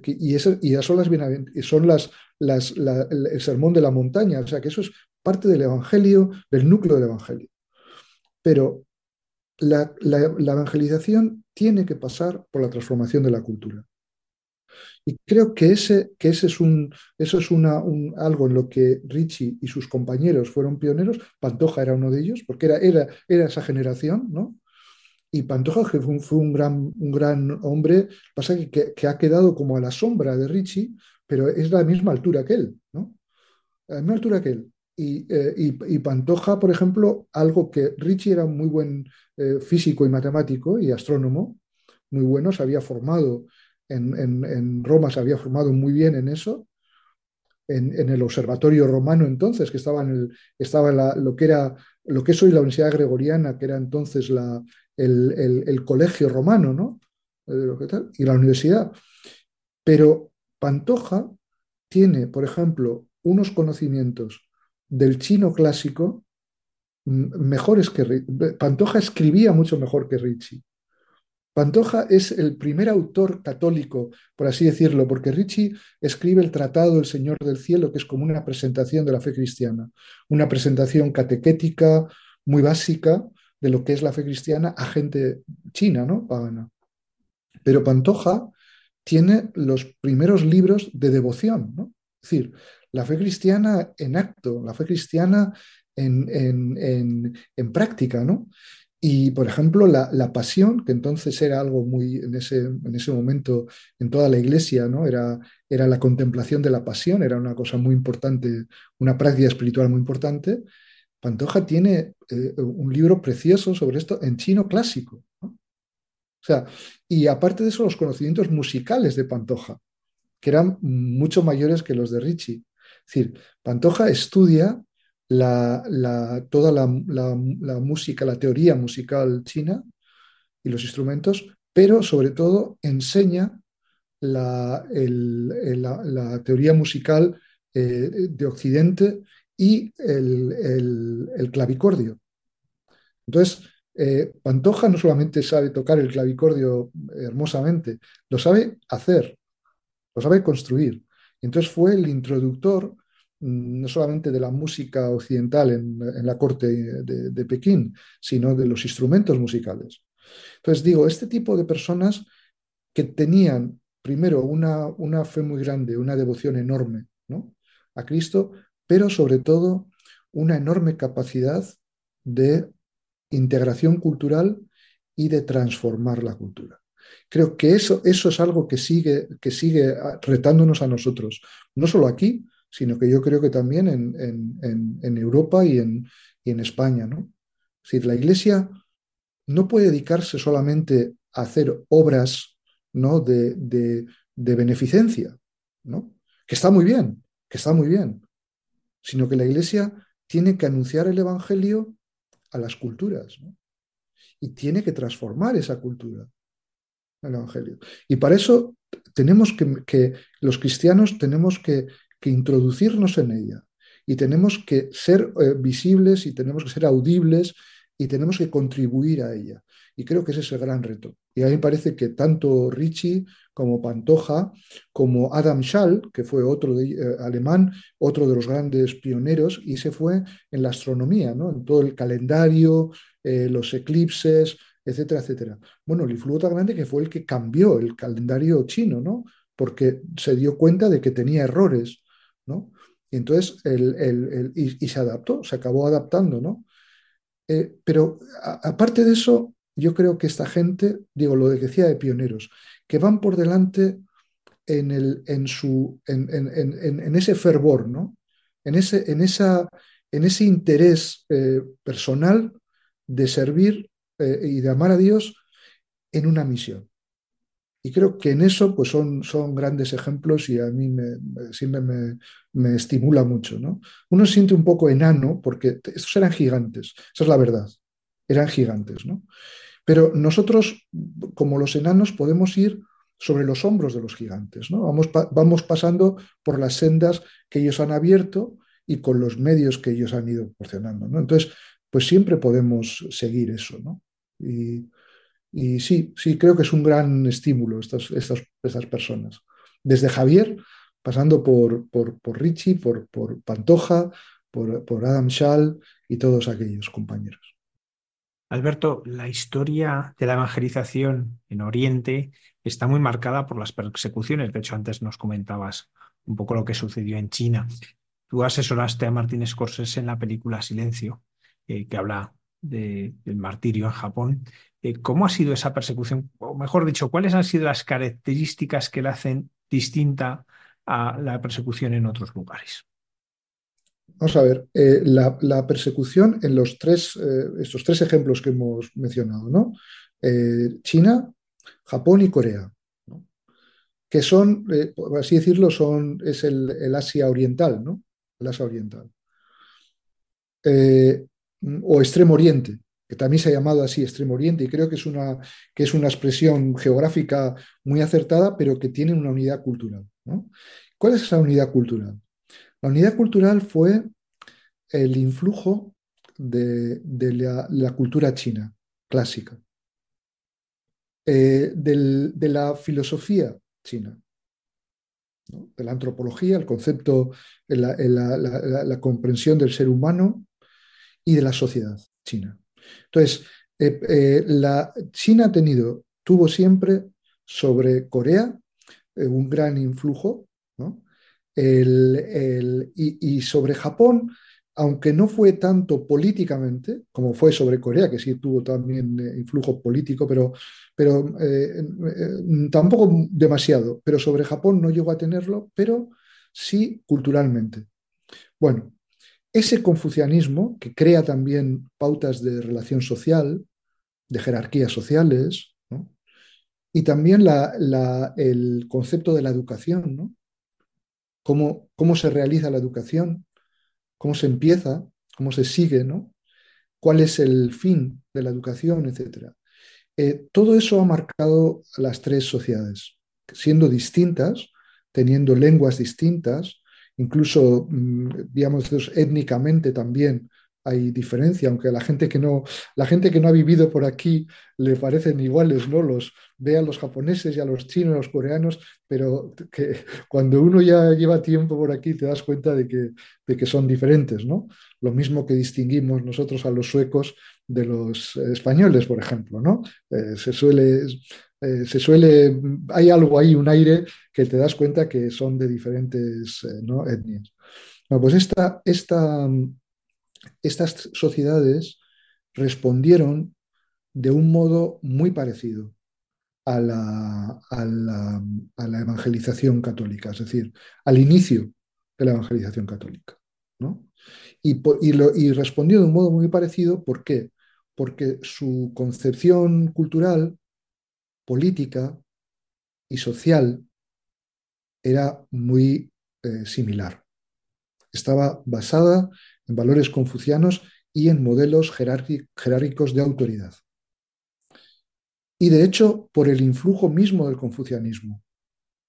y esas son el sermón de la montaña. O sea, que eso es parte del Evangelio, del núcleo del Evangelio. Pero la evangelización tiene que pasar por la transformación de la cultura. Y creo que eso es algo en lo que Ricci y sus compañeros fueron pioneros. Pantoja era uno de ellos, porque era esa generación, ¿no? Y Pantoja, que fue un gran hombre, pasa que ha quedado como a la sombra de Ricci, pero es la misma altura que él, ¿no? A la misma altura que él. Y Pantoja, por ejemplo, algo que Ricci era un muy buen físico y matemático y astrónomo, muy bueno, se había formado en Roma, se había formado muy bien en eso, en el observatorio romano entonces, que estaba lo que es hoy la Universidad Gregoriana, que era entonces el colegio romano, ¿no? Y la universidad. Pero Pantoja tiene, por ejemplo, unos conocimientos del chino clásico mejores que Ricci. Pantoja escribía mucho mejor que Ricci. Pantoja es el primer autor católico, por así decirlo, porque Ricci escribe el Tratado del Señor del Cielo, que es como una presentación de la fe cristiana, una presentación catequética muy básica, de lo que es la fe cristiana a gente china, ¿no? Pagana. Pero Pantoja tiene los primeros libros de devoción, ¿no? Es decir, la fe cristiana en acto, la fe cristiana en práctica, ¿no? Y, por ejemplo, la pasión, que entonces era algo muy, en ese momento, en toda la iglesia, ¿no? Era la contemplación de la pasión, era una cosa muy importante, una práctica espiritual muy importante. Pantoja tiene un libro precioso sobre esto en chino clásico, ¿no? O sea, y aparte de eso, los conocimientos musicales de Pantoja, que eran mucho mayores que los de Ricci. Es decir, Pantoja estudia toda la música, la teoría musical china y los instrumentos, pero sobre todo enseña la teoría musical de Occidente y el clavicordio. Entonces, Pantoja no solamente sabe tocar el clavicordio hermosamente, lo sabe hacer, lo sabe construir. Entonces fue el introductor no solamente de la música occidental en la corte de Pekín, sino de los instrumentos musicales. Entonces digo, este tipo de personas que tenían primero una fe muy grande, una devoción enorme, ¿no?, a Cristo, pero sobre todo una enorme capacidad de integración cultural y de transformar la cultura. Creo que eso es algo que sigue retándonos a nosotros, no solo aquí, sino que yo creo que también en Europa y en España, ¿no? Es decir, la Iglesia no puede dedicarse solamente a hacer obras, ¿no?, de beneficencia, ¿no?, que está muy bien, sino que la Iglesia tiene que anunciar el Evangelio a las culturas, ¿no?, y tiene que transformar esa cultura, el Evangelio. Y para eso tenemos que los cristianos tenemos que introducirnos en ella, y tenemos que ser visibles, y tenemos que ser audibles, y tenemos que contribuir a ella. Y creo que ese es el gran reto. Y a mí me parece que tanto Ricci como Pantoja, como Adam Schall, que fue otro alemán, otro de los grandes pioneros, y se fue en la astronomía, ¿no?, en todo el calendario, los eclipses, etcétera, etcétera. Bueno, el influjo tan grande que fue el que cambió el calendario chino, ¿no?, porque se dio cuenta de que tenía errores, ¿no? Y entonces y se adaptó, se acabó adaptando, ¿no? Pero aparte de eso, yo creo que esta gente, digo, lo que decía de pioneros, que van por delante en ese fervor, ¿no?, en ese interés personal de servir y de amar a Dios en una misión. Y creo que en eso pues son grandes ejemplos, y a mí siempre me estimula mucho, ¿no? Uno se siente un poco enano porque estos eran gigantes, esa es la verdad, eran gigantes, ¿no? Pero nosotros, como los enanos, podemos ir sobre los hombros de los gigantes, ¿no? Vamos pasando por las sendas que ellos han abierto y con los medios que ellos han ido proporcionando, ¿no? Entonces, pues siempre podemos seguir eso, ¿no? Y sí, creo que es un gran estímulo estas personas. Desde Javier, pasando por Ricci, por Pantoja, por Adam Schall y todos aquellos compañeros. Alberto, la historia de la evangelización en Oriente está muy marcada por las persecuciones. De hecho, antes nos comentabas un poco lo que sucedió en China. Tú asesoraste a Martin Scorsese en la película Silencio, que habla del martirio en Japón. ¿Cómo ha sido esa persecución? O mejor dicho, ¿cuáles han sido las características que la hacen distinta a la persecución en otros lugares? Vamos a ver, la persecución en estos tres ejemplos que hemos mencionado, ¿no? China, Japón y Corea, ¿no?, que son, por así decirlo, es el Asia oriental, ¿no? El Asia oriental. O Extremo Oriente, que también se ha llamado así, Extremo Oriente, y creo que es una expresión geográfica muy acertada, pero que tiene una unidad cultural, ¿no? ¿Cuál es esa unidad cultural? La unidad cultural fue el influjo de la cultura china clásica, de la filosofía china, ¿no?, de la antropología, el concepto, la comprensión del ser humano y de la sociedad china. Entonces, China tuvo siempre sobre Corea un gran influjo, ¿no? Y sobre Japón, aunque no fue tanto políticamente como fue sobre Corea, que sí tuvo también influjo político, pero tampoco demasiado, pero sobre Japón no llegó a tenerlo, pero sí culturalmente. Bueno, ese confucianismo que crea también pautas de relación social, de jerarquías sociales, ¿no? Y también el concepto de la educación, ¿no? ¿Cómo se realiza la educación? ¿Cómo se empieza? ¿Cómo se sigue? ¿No? ¿Cuál es el fin de la educación? Etcétera. Todo eso ha marcado a las tres sociedades, siendo distintas, teniendo lenguas distintas, incluso, digamos, étnicamente también hay diferencia, aunque a la gente que no ha vivido por aquí le parecen iguales, ¿no? Ve a los japoneses y a los chinos, a los coreanos, pero que cuando uno ya lleva tiempo por aquí te das cuenta de que son diferentes, ¿no? Lo mismo que distinguimos nosotros a los suecos de los españoles, por ejemplo, ¿no? Hay algo ahí, un aire, que te das cuenta que son de diferentes ¿no? etnias. Bueno, pues estas sociedades respondieron de un modo muy parecido a la evangelización católica, es decir, al inicio de la evangelización católica, ¿no? Y respondió de un modo muy parecido. ¿Por qué? Porque su concepción cultural, política y social era muy similar. Estaba basada en valores confucianos y en modelos jerárquicos de autoridad. Y de hecho, por el influjo mismo del confucianismo,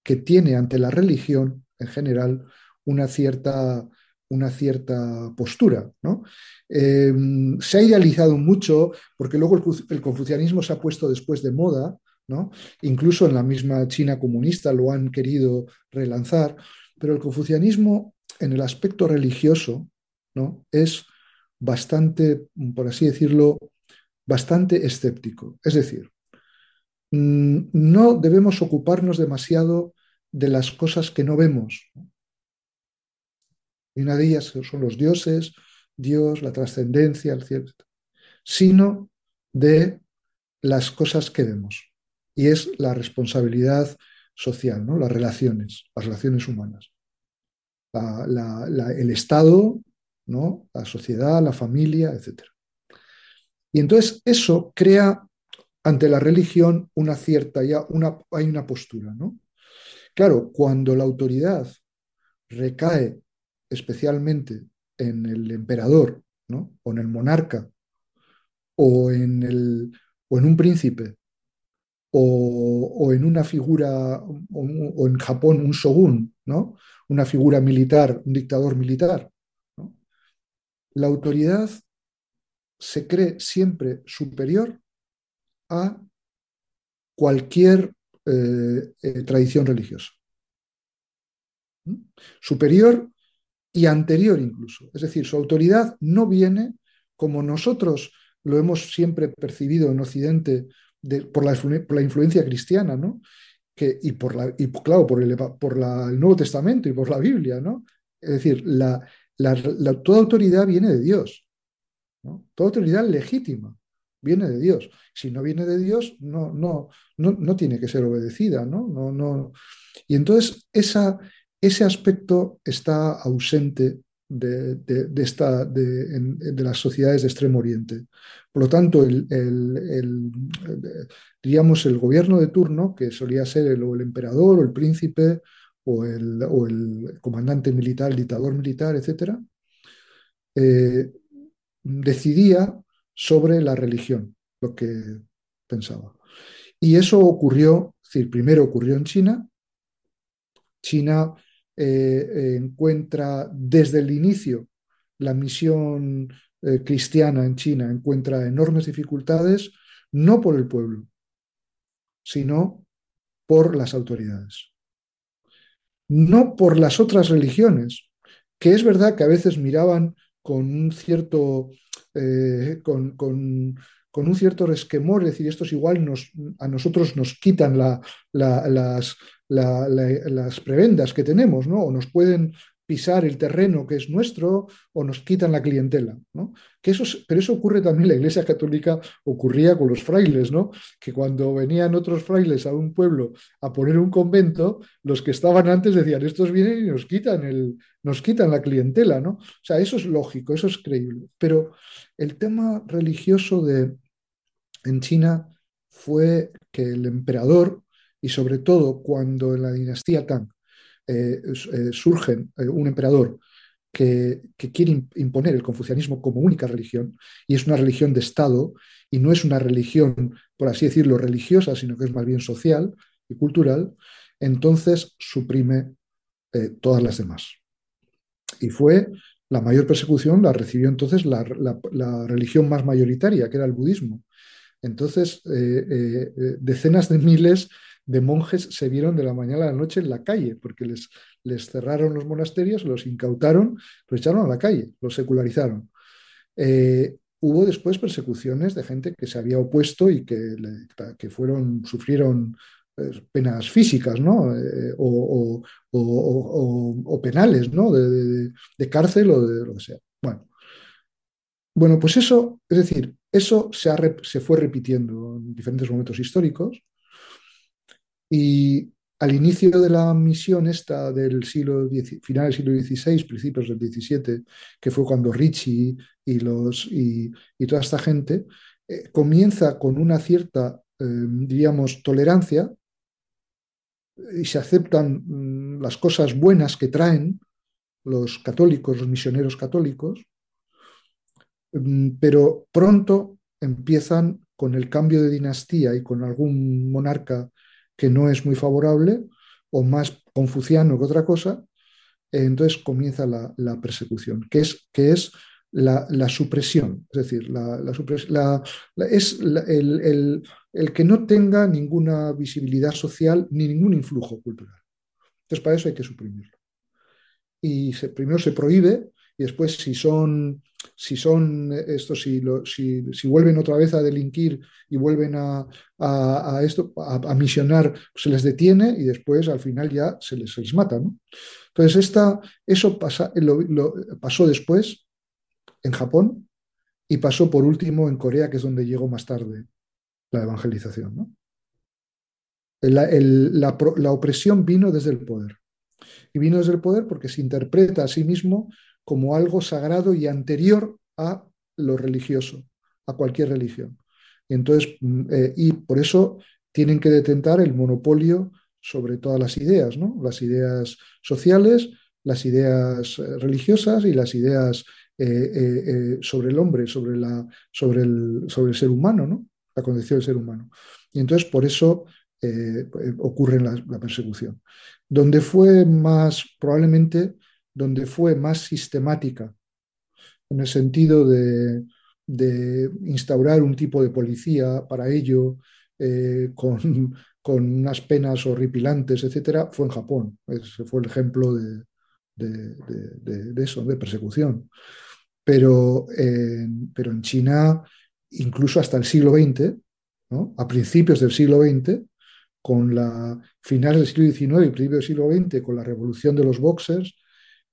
que tiene ante la religión en general una cierta postura, ¿no? Se ha idealizado mucho, porque luego el confucianismo se ha puesto después de moda, ¿no? Incluso en la misma China comunista lo han querido relanzar, pero el confucianismo en el aspecto religioso, ¿no? Es bastante, por así decirlo, bastante escéptico. Es decir, no debemos ocuparnos demasiado de las cosas que no vemos. Y una de ellas son los dioses, Dios, la trascendencia, etc., sino de las cosas que vemos. Y es la responsabilidad social, ¿no? Las relaciones humanas. El Estado, ¿no? La sociedad, la familia, etc. Y entonces eso crea ante la religión hay una postura, ¿no? Claro, cuando la autoridad recae especialmente en el emperador, ¿no? O en el monarca, o en un príncipe, o en una figura, o en Japón un shogun, ¿no? Una figura militar, un dictador militar, ¿no? La autoridad se cree siempre superior a cualquier tradición religiosa. Superior y anterior incluso. Es decir, su autoridad no viene, como nosotros lo hemos siempre percibido en Occidente, por la influencia cristiana, ¿no? Por el Nuevo Testamento y por la Biblia, ¿no? Es decir, toda autoridad viene de Dios, ¿no? Toda autoridad legítima viene de Dios. Si no viene de Dios, no tiene que ser obedecida, ¿no? Y entonces ese aspecto está ausente de las sociedades de Extremo Oriente. Por lo tanto, digamos, el gobierno de turno, que solía ser el emperador o el príncipe o el comandante militar, el dictador militar, etc., decidía sobre la religión, lo que pensaba. Y eso ocurrió, es decir, primero ocurrió en China. China encuentra desde el inicio la misión cristiana en China, encuentra enormes dificultades, no por el pueblo, sino por las autoridades. No por las otras religiones, que es verdad que a veces miraban con un cierto... con un cierto resquemor, es decir, estos igual a nosotros nos quitan las prebendas que tenemos, ¿no? O nos pueden pisar el terreno que es nuestro o nos quitan la clientela, ¿no? Pero eso ocurre también en la Iglesia Católica, ocurría con los frailes, ¿no? Que cuando venían otros frailes a un pueblo a poner un convento, los que estaban antes decían, estos vienen y nos quitan la clientela, ¿no? O sea, eso es lógico, eso es creíble. Pero el tema religioso en China fue que el emperador, y sobre todo cuando en la dinastía Tang, surgen un emperador que quiere imponer el confucianismo como única religión, y es una religión de Estado y no es una religión, por así decirlo, religiosa, sino que es más bien social y cultural, entonces suprime todas las demás. Y fue la mayor persecución, la recibió entonces la religión más mayoritaria, que era el budismo. Entonces, decenas de miles de monjes se vieron de la mañana a la noche en la calle, porque les cerraron los monasterios, los incautaron, los echaron a la calle, los secularizaron. Hubo después persecuciones de gente que se había opuesto y que sufrieron penas físicas, ¿no? O penales, ¿no? De cárcel o de lo que sea. Bueno, pues eso, es decir, eso se fue repitiendo en diferentes momentos históricos. Y al inicio de la misión esta del final del siglo XVI, principios del XVII, que fue cuando Ricci y toda esta gente, comienza con una cierta, diríamos, tolerancia, y se aceptan las cosas buenas que traen los católicos, los misioneros católicos, pero pronto empiezan con el cambio de dinastía y con algún monarca que no es muy favorable o más confuciano que otra cosa, entonces comienza la persecución, que es la supresión, es decir, el que no tenga ninguna visibilidad social ni ningún influjo cultural. Entonces para eso hay que suprimirlo. Y primero se prohíbe y después si vuelven otra vez a delinquir y vuelven a misionar, se les detiene y después al final ya se les mata, ¿no? Entonces eso pasó después en Japón y pasó por último en Corea, que es donde llegó más tarde la evangelización, ¿no? La opresión vino desde el poder. Y vino desde el poder porque se interpreta a sí mismo como algo sagrado y anterior a lo religioso, a cualquier religión. Y entonces, y por eso tienen que detentar el monopolio sobre todas las ideas, ¿no? Las ideas sociales, las ideas religiosas y las ideas sobre el hombre, sobre el ser humano, ¿no? La condición del ser humano. Y entonces por eso ocurre la persecución. Probablemente donde fue más sistemática, en el sentido de instaurar un tipo de policía para ello, con unas penas horripilantes, etcétera, fue en Japón. Ese fue el ejemplo de eso, de persecución. Pero en China, incluso hasta el siglo XX, ¿no? A principios del siglo XX, con la final del siglo XIX y principios del siglo XX, con la revolución de los boxers,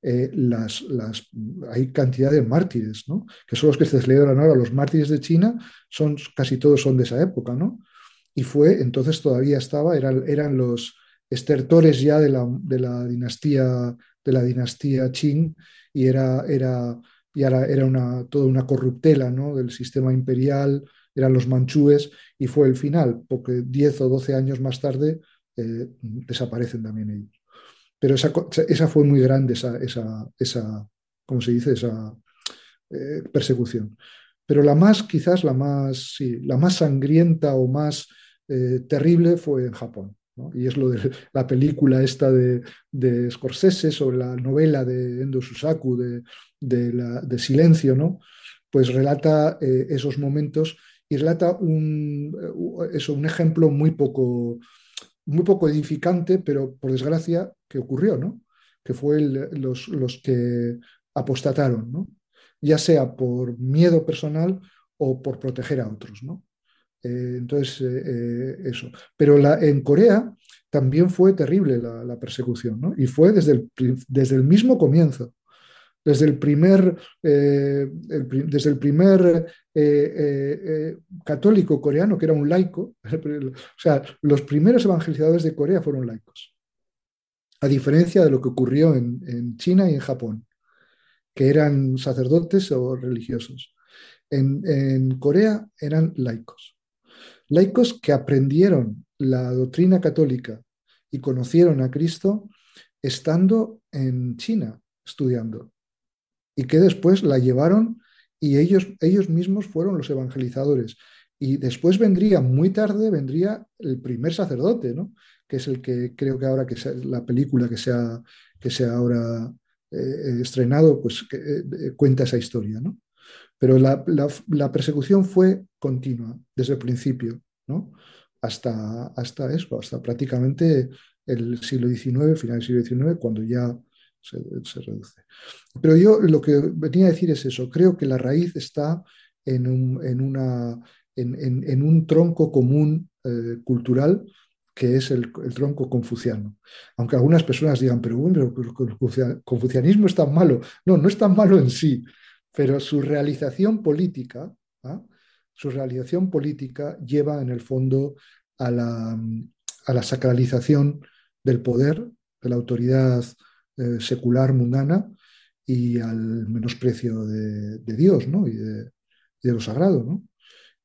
hay cantidad de mártires, ¿no? Que son los que se celebran ahora. Los mártires de China casi todos son de esa época, ¿no? Y fue, entonces todavía eran los estertores ya de la dinastía Qing, y era toda una corruptela, ¿no? Del sistema imperial, eran los manchúes, y fue el final, porque 10 o 12 años más tarde desaparecen también ellos. Pero esa fue muy grande, esa ¿cómo se dice? Esa persecución. Pero la más sangrienta o más terrible fue en Japón, ¿no? Y es lo de la película esta de Scorsese sobre la novela de Endo Susaku de Silencio, ¿no? Pues relata esos momentos y relata un ejemplo muy poco edificante, pero por desgracia que ocurrió, ¿no? Que fue los que apostataron, ¿no? Ya sea por miedo personal o por proteger a otros, ¿no? Eso. Pero en Corea también fue terrible la persecución, ¿no? Y fue desde el mismo comienzo, desde el primer católico coreano, que era un laico. O sea, los primeros evangelizadores de Corea fueron laicos, a diferencia de lo que ocurrió en China y en Japón, que eran sacerdotes o religiosos. En Corea eran laicos. Laicos que aprendieron la doctrina católica y conocieron a Cristo estando en China estudiando, y que después la llevaron y ellos mismos fueron los evangelizadores. Y después vendría muy tarde el primer sacerdote, ¿no? Que es el que creo que ahora, que la película que sea ahora estrenado, pues cuenta esa historia, ¿no? Pero la persecución fue continua desde el principio, ¿no? Hasta eso, hasta prácticamente el siglo XIX, final del siglo XIX, cuando ya se reduce. Pero yo lo que venía a decir es eso. Creo que la raíz está en un tronco común cultural, que es el tronco confuciano. Aunque algunas personas digan, pero bueno, el confucianismo es tan malo. No, no es tan malo en sí, pero su realización política, lleva en el fondo a la sacralización del poder, de la autoridad secular, mundana, y al menosprecio de Dios, ¿no? y de lo sagrado, ¿no?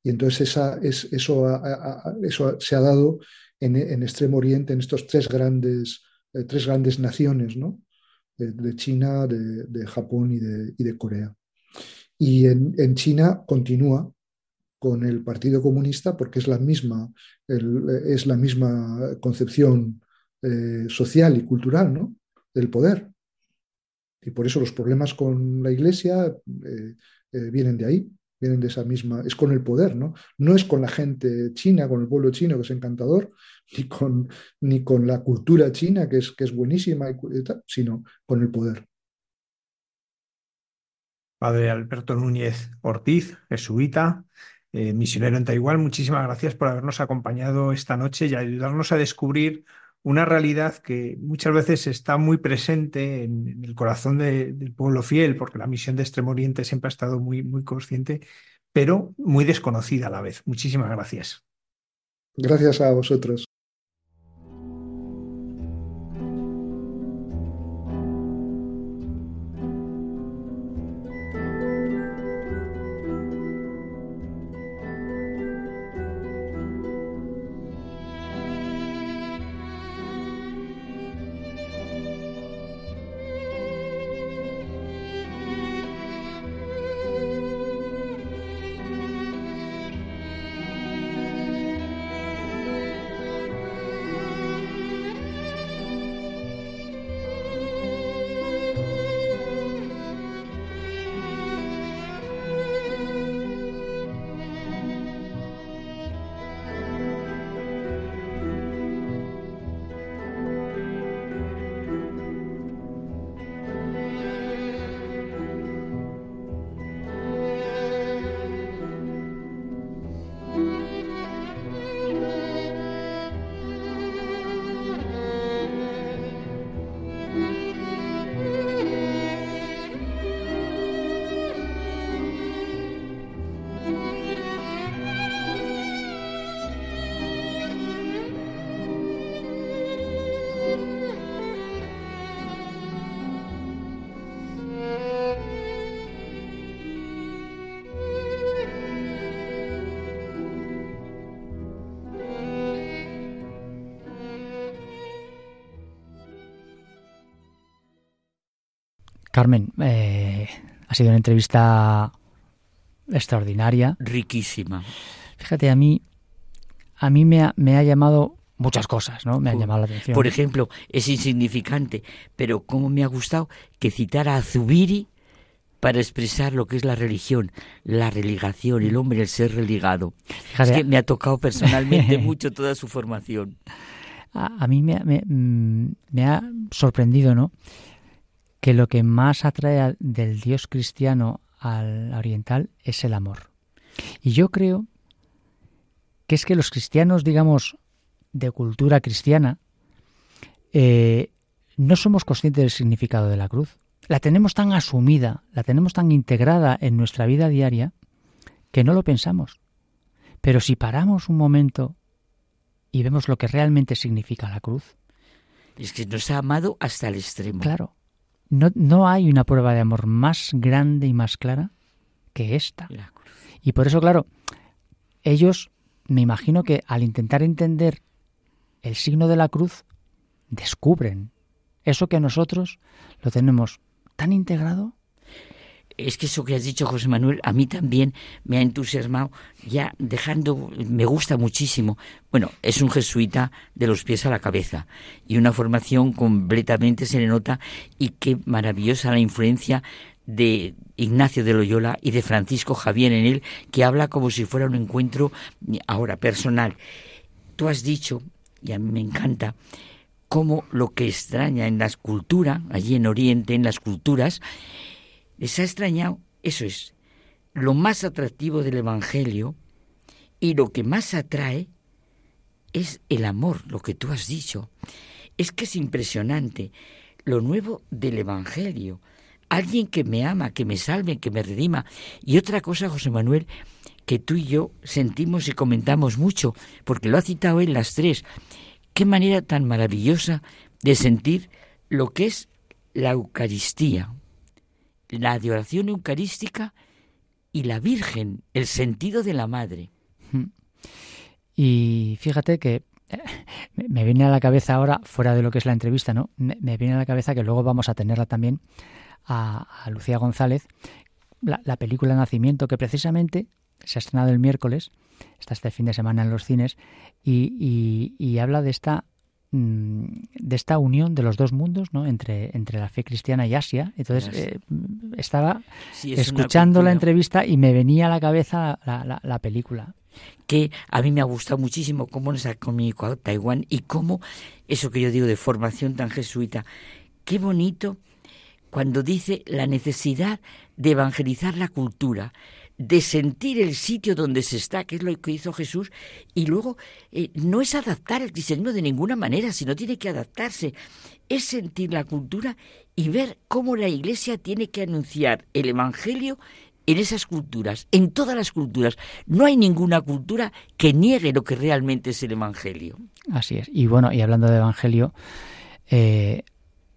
Y entonces eso se ha dado en Extremo Oriente, en estos tres grandes naciones, ¿no? De China, de Japón y de Corea. Y en China continúa con el Partido Comunista, porque es la misma concepción social y cultural, ¿no? Del poder. Y por eso los problemas con la Iglesia vienen de ahí, vienen de esa misma. Es con el poder, ¿no? No es con la gente china, con el pueblo chino, que es encantador, ni con la cultura china, que es buenísima, sino con el poder. Padre Alberto Núñez Ortiz, jesuita, misionero en Taiwán, muchísimas gracias por habernos acompañado esta noche y ayudarnos a descubrir una realidad que muchas veces está muy presente en el corazón del pueblo fiel, porque la misión de Extremo Oriente siempre ha estado muy, muy consciente, pero muy desconocida a la vez. Muchísimas gracias. Gracias a vosotros. Carmen, ha sido una entrevista extraordinaria. Riquísima. Fíjate, a mí me ha llamado muchas cosas, ¿no? Me ha llamado la atención. Por ejemplo, es insignificante, pero cómo me ha gustado que citara a Zubiri para expresar lo que es la religión, la religación, el hombre, el ser religado. Fíjate, es que me ha tocado personalmente mucho toda su formación. A mí me ha sorprendido, ¿no?, que lo que más atrae del Dios cristiano al oriental es el amor. Y yo creo que es que los cristianos, digamos, de cultura cristiana, no somos conscientes del significado de la cruz. La tenemos tan asumida, la tenemos tan integrada en nuestra vida diaria, que no lo pensamos. Pero si paramos un momento y vemos lo que realmente significa la cruz... Es que nos ha amado hasta el extremo. Claro. No hay una prueba de amor más grande y más clara que esta. La cruz. Y por eso, claro, ellos, me imagino que al intentar entender el signo de la cruz, descubren eso que nosotros lo tenemos tan integrado. Es que eso que has dicho, José Manuel, a mí también me ha entusiasmado, ya dejando, me gusta muchísimo. Bueno, es un jesuita de los pies a la cabeza y una formación completamente se le nota, y qué maravillosa la influencia de Ignacio de Loyola y de Francisco Javier en él, que habla como si fuera un encuentro ahora personal. Tú has dicho, y a mí me encanta, cómo lo que extraña en la cultura, allí en Oriente, en las culturas, les ha extrañado, eso es, lo más atractivo del Evangelio, y lo que más atrae es el amor, lo que tú has dicho. Es que es impresionante lo nuevo del Evangelio. Alguien que me ama, que me salve, que me redima. Y otra cosa, José Manuel, que tú y yo sentimos y comentamos mucho, porque lo ha citado él las tres. Qué manera tan maravillosa de sentir lo que es la Eucaristía, la adoración eucarística y la Virgen, el sentido de la Madre. Y fíjate que me viene a la cabeza ahora, fuera de lo que es la entrevista, ¿no? Me viene a la cabeza que luego vamos a tenerla también a Lucía González, la película Nacimiento, que precisamente se ha estrenado el miércoles, está este fin de semana en los cines, y habla de esta unión de los dos mundos, ¿no? entre la fe cristiana y Asia. Entonces estaba escuchando la entrevista y me venía a la cabeza la película. Que a mí me ha gustado muchísimo cómo nos ha comunicado Taiwán y cómo, eso que yo digo de formación tan jesuita, qué bonito cuando dice la necesidad de evangelizar la cultura, de sentir el sitio donde se está, que es lo que hizo Jesús, y luego no es adaptar el cristianismo de ninguna manera, sino tiene que adaptarse, es sentir la cultura y ver cómo la Iglesia tiene que anunciar el Evangelio en esas culturas, en todas las culturas. No hay ninguna cultura que niegue lo que realmente es el Evangelio. Así es. Y bueno, y hablando de Evangelio,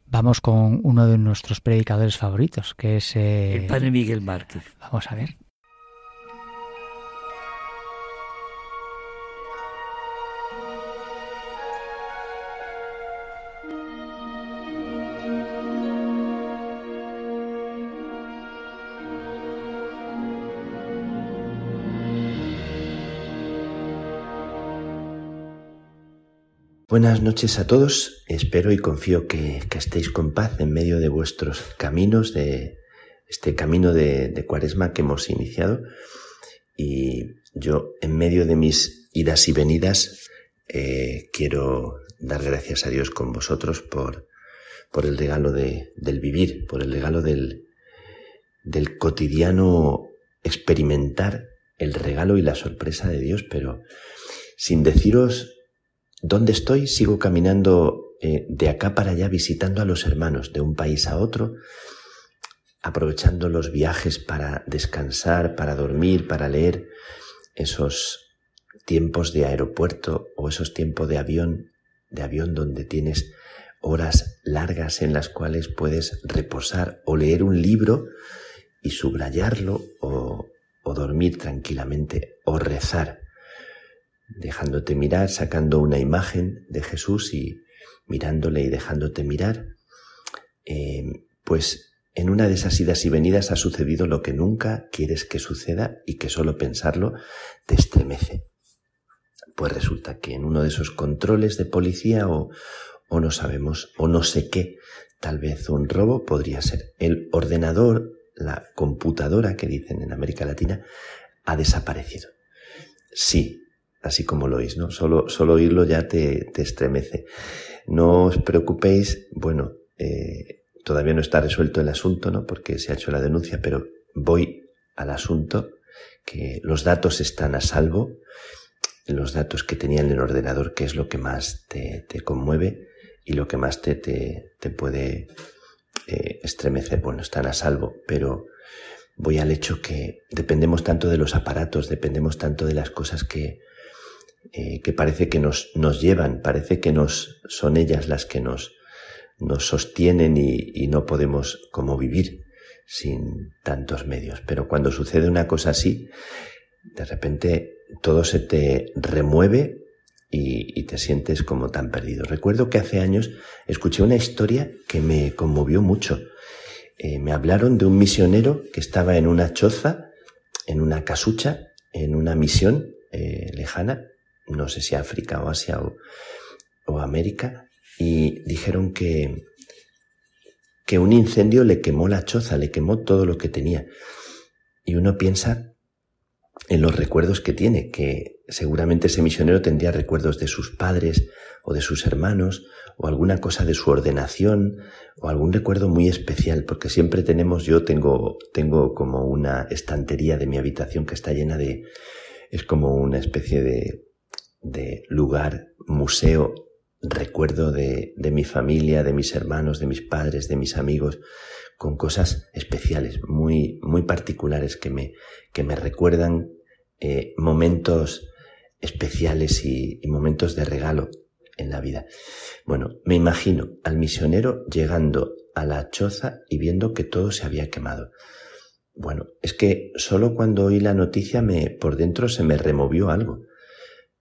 vamos con uno de nuestros predicadores favoritos, que es... el padre Miguel Márquez. Vamos a ver. Buenas noches a todos, espero y confío que estéis con paz en medio de vuestros caminos, de este camino de Cuaresma que hemos iniciado, y yo en medio de mis idas y venidas quiero dar gracias a Dios con vosotros por el regalo del vivir, por el regalo del cotidiano, experimentar el regalo y la sorpresa de Dios, pero sin deciros ¿dónde estoy? Sigo caminando de acá para allá, visitando a los hermanos de un país a otro, aprovechando los viajes para descansar, para dormir, para leer, esos tiempos de aeropuerto o esos tiempos de avión donde tienes horas largas en las cuales puedes reposar o leer un libro y subrayarlo o dormir tranquilamente o rezar, dejándote mirar, sacando una imagen de Jesús y mirándole y dejándote mirar, pues en una de esas idas y venidas ha sucedido lo que nunca quieres que suceda y que solo pensarlo te estremece. Pues resulta que en uno de esos controles de policía o no sabemos, o no sé qué, tal vez un robo podría ser, el ordenador, la computadora que dicen en América Latina, ha desaparecido. Sí. Así como lo oís, ¿no? Solo oírlo ya te estremece. No os preocupéis, bueno, todavía no está resuelto el asunto, ¿no? Porque se ha hecho la denuncia, pero voy al asunto que los datos están a salvo, los datos que tenía en el ordenador, que es lo que más te conmueve y lo que más te puede estremecer. Bueno, están a salvo, pero voy al hecho que dependemos tanto de los aparatos, dependemos tanto de las cosas que parece que nos llevan, parece que son ellas las que nos sostienen y no podemos como vivir sin tantos medios. Pero cuando sucede una cosa así, de repente todo se te remueve y te sientes como tan perdido. Recuerdo que hace años escuché una historia que me conmovió mucho. Me hablaron de un misionero que estaba en una choza, en una casucha, en una misión lejana, no sé si África o Asia o América, y dijeron que un incendio le quemó la choza, le quemó todo lo que tenía. Y uno piensa en los recuerdos que tiene, que seguramente ese misionero tendría recuerdos de sus padres o de sus hermanos o alguna cosa de su ordenación o algún recuerdo muy especial, porque siempre yo tengo como una estantería de mi habitación que está llena de... es como una especie de lugar, museo, recuerdo de mi familia, de mis hermanos, de mis padres, de mis amigos, con cosas especiales, muy, muy particulares que me recuerdan momentos especiales y momentos de regalo en la vida. Bueno, me imagino al misionero llegando a la choza y viendo que todo se había quemado. Bueno, es que solo cuando oí la noticia por dentro se me removió algo,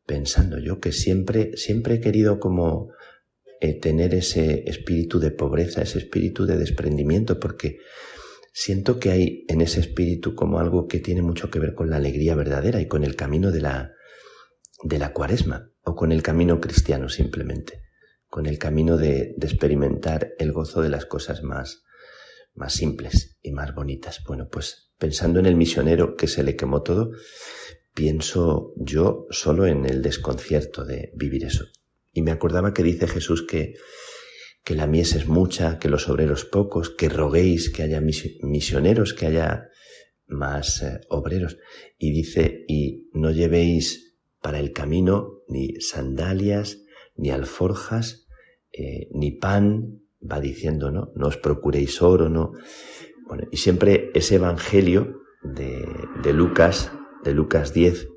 pensando yo que siempre he querido como tener ese espíritu de pobreza, ese espíritu de desprendimiento, porque siento que hay en ese espíritu como algo que tiene mucho que ver con la alegría verdadera y con el camino de la cuaresma, o con el camino cristiano simplemente, con el camino de experimentar el gozo de las cosas más simples y más bonitas. Bueno, pues pensando en el misionero que se le quemó todo, pienso yo solo en el desconcierto de vivir eso. Y me acordaba que dice Jesús que la mies es mucha, que los obreros pocos, que roguéis que haya misioneros, que haya más obreros. Y dice, y no llevéis para el camino ni sandalias, ni alforjas, ni pan. Va diciendo, ¿no? No os procuréis oro, ¿no? Bueno, y siempre ese evangelio de Lucas 10,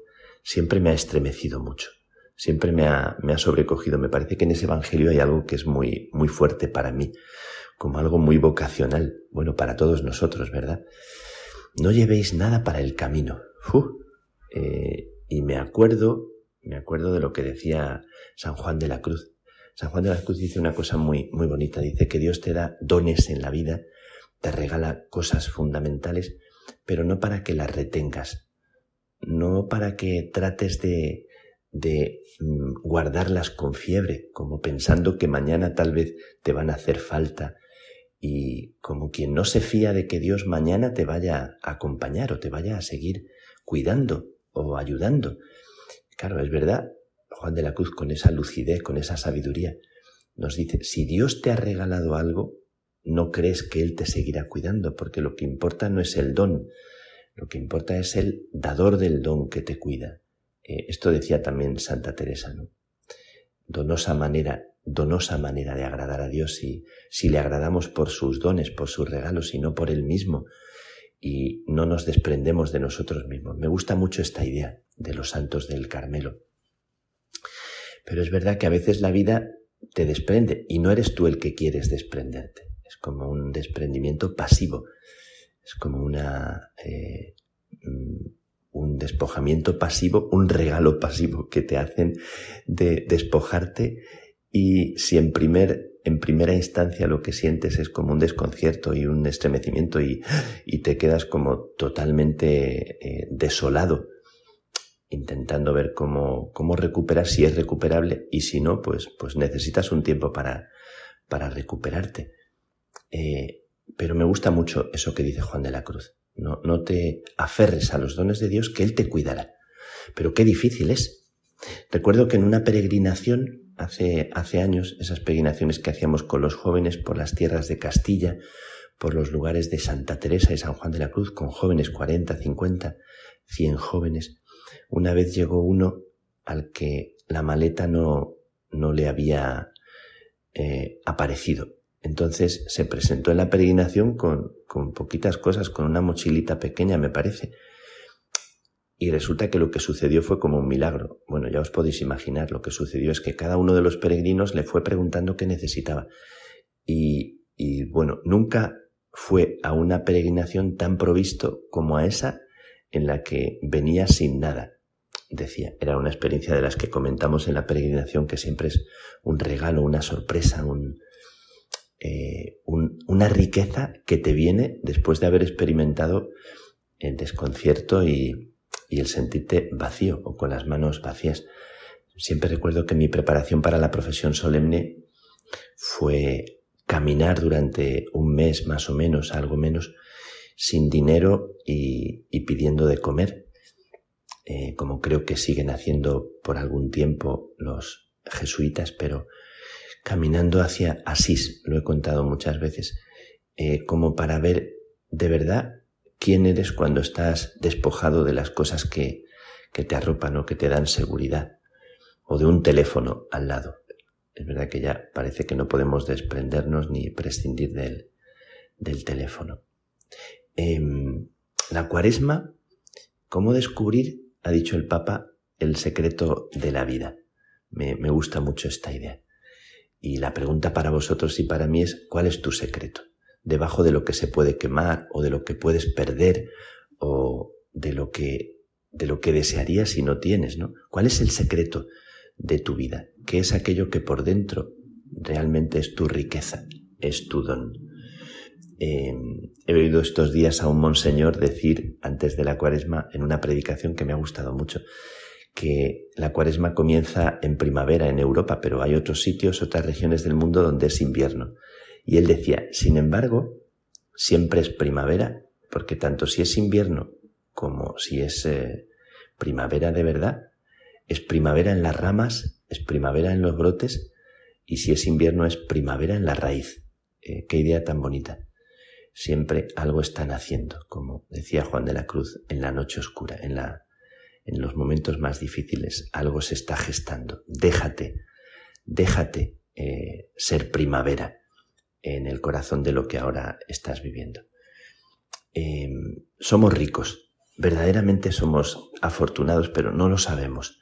siempre me ha estremecido mucho, siempre me ha sobrecogido. Me parece que en ese evangelio hay algo que es muy, muy fuerte para mí, como algo muy vocacional, bueno, para todos nosotros, ¿verdad? No llevéis nada para el camino. Y me acuerdo de lo que decía San Juan de la Cruz. San Juan de la Cruz dice una cosa muy, muy bonita, dice que Dios te da dones en la vida, te regala cosas fundamentales, pero no para que las retengas, no para que trates de guardarlas con fiebre, como pensando que mañana tal vez te van a hacer falta, y como quien no se fía de que Dios mañana te vaya a acompañar o te vaya a seguir cuidando o ayudando. Claro, es verdad, Juan de la Cruz, con esa lucidez, con esa sabiduría, nos dice, si Dios te ha regalado algo, no crees que Él te seguirá cuidando, porque lo que importa no es el don, lo que importa es el dador del don que te cuida. Esto decía también Santa Teresa, ¿no? Donosa manera de agradar a Dios, y si le agradamos por sus dones, por sus regalos, y no por Él mismo, y no nos desprendemos de nosotros mismos. Me gusta mucho esta idea de los santos del Carmelo. Pero es verdad que a veces la vida te desprende y no eres tú el que quieres desprenderte. Es como un desprendimiento pasivo. Es como un despojamiento pasivo, un regalo pasivo que te hacen de despojarte, y si en primera instancia lo que sientes es como un desconcierto y un estremecimiento y te quedas como totalmente desolado, intentando ver cómo recuperar, si es recuperable, y si no, pues necesitas un tiempo para recuperarte. Pero me gusta mucho eso que dice Juan de la Cruz. No te aferres a los dones de Dios, que Él te cuidará. Pero qué difícil es. Recuerdo que en una peregrinación, hace años, esas peregrinaciones que hacíamos con los jóvenes por las tierras de Castilla, por los lugares de Santa Teresa y San Juan de la Cruz, con jóvenes 40, 50... 100 jóvenes. Una vez llegó uno al que la maleta no le había aparecido. Entonces se presentó en la peregrinación con poquitas cosas, con una mochilita pequeña, me parece. Y resulta que lo que sucedió fue como un milagro. Bueno, ya os podéis imaginar, lo que sucedió es que cada uno de los peregrinos le fue preguntando qué necesitaba. Y bueno, nunca fue a una peregrinación tan provisto como a esa en la que venía sin nada. Decía, era una experiencia de las que comentamos en la peregrinación, que siempre es un regalo, una sorpresa, una riqueza que te viene después de haber experimentado el desconcierto y el sentirte vacío o con las manos vacías. Siempre recuerdo que mi preparación para la profesión solemne fue caminar durante un mes más o menos, algo menos, sin dinero y pidiendo de comer, como creo que siguen haciendo por algún tiempo los jesuitas, pero caminando hacia Asís, lo he contado muchas veces, como para ver de verdad quién eres cuando estás despojado de las cosas que te arropan o que te dan seguridad, o de un teléfono al lado. Es verdad que ya parece que no podemos desprendernos ni prescindir del teléfono. La cuaresma, cómo descubrir, ha dicho el Papa, el secreto de la vida. Me gusta mucho esta idea. Y la pregunta para vosotros y para mí es, ¿cuál es tu secreto? Debajo de lo que se puede quemar o de lo que puedes perder o de lo que desearías si no tienes, ¿no? ¿Cuál es el secreto de tu vida? ¿Qué es aquello que por dentro realmente es tu riqueza, es tu don? He oído estos días a un monseñor decir antes de la cuaresma en una predicación que me ha gustado mucho, que la cuaresma comienza en primavera en Europa, pero hay otros sitios, otras regiones del mundo donde es invierno. Y él decía, sin embargo, siempre es primavera, porque tanto si es invierno como si es primavera de verdad, es primavera en las ramas, es primavera en los brotes, y si es invierno es primavera en la raíz. Qué idea tan bonita. Siempre algo están haciendo, como decía Juan de la Cruz, en la noche oscura, en los momentos más difíciles, algo se está gestando. Déjate ser primavera en el corazón de lo que ahora estás viviendo. Somos ricos, verdaderamente somos afortunados, pero no lo sabemos.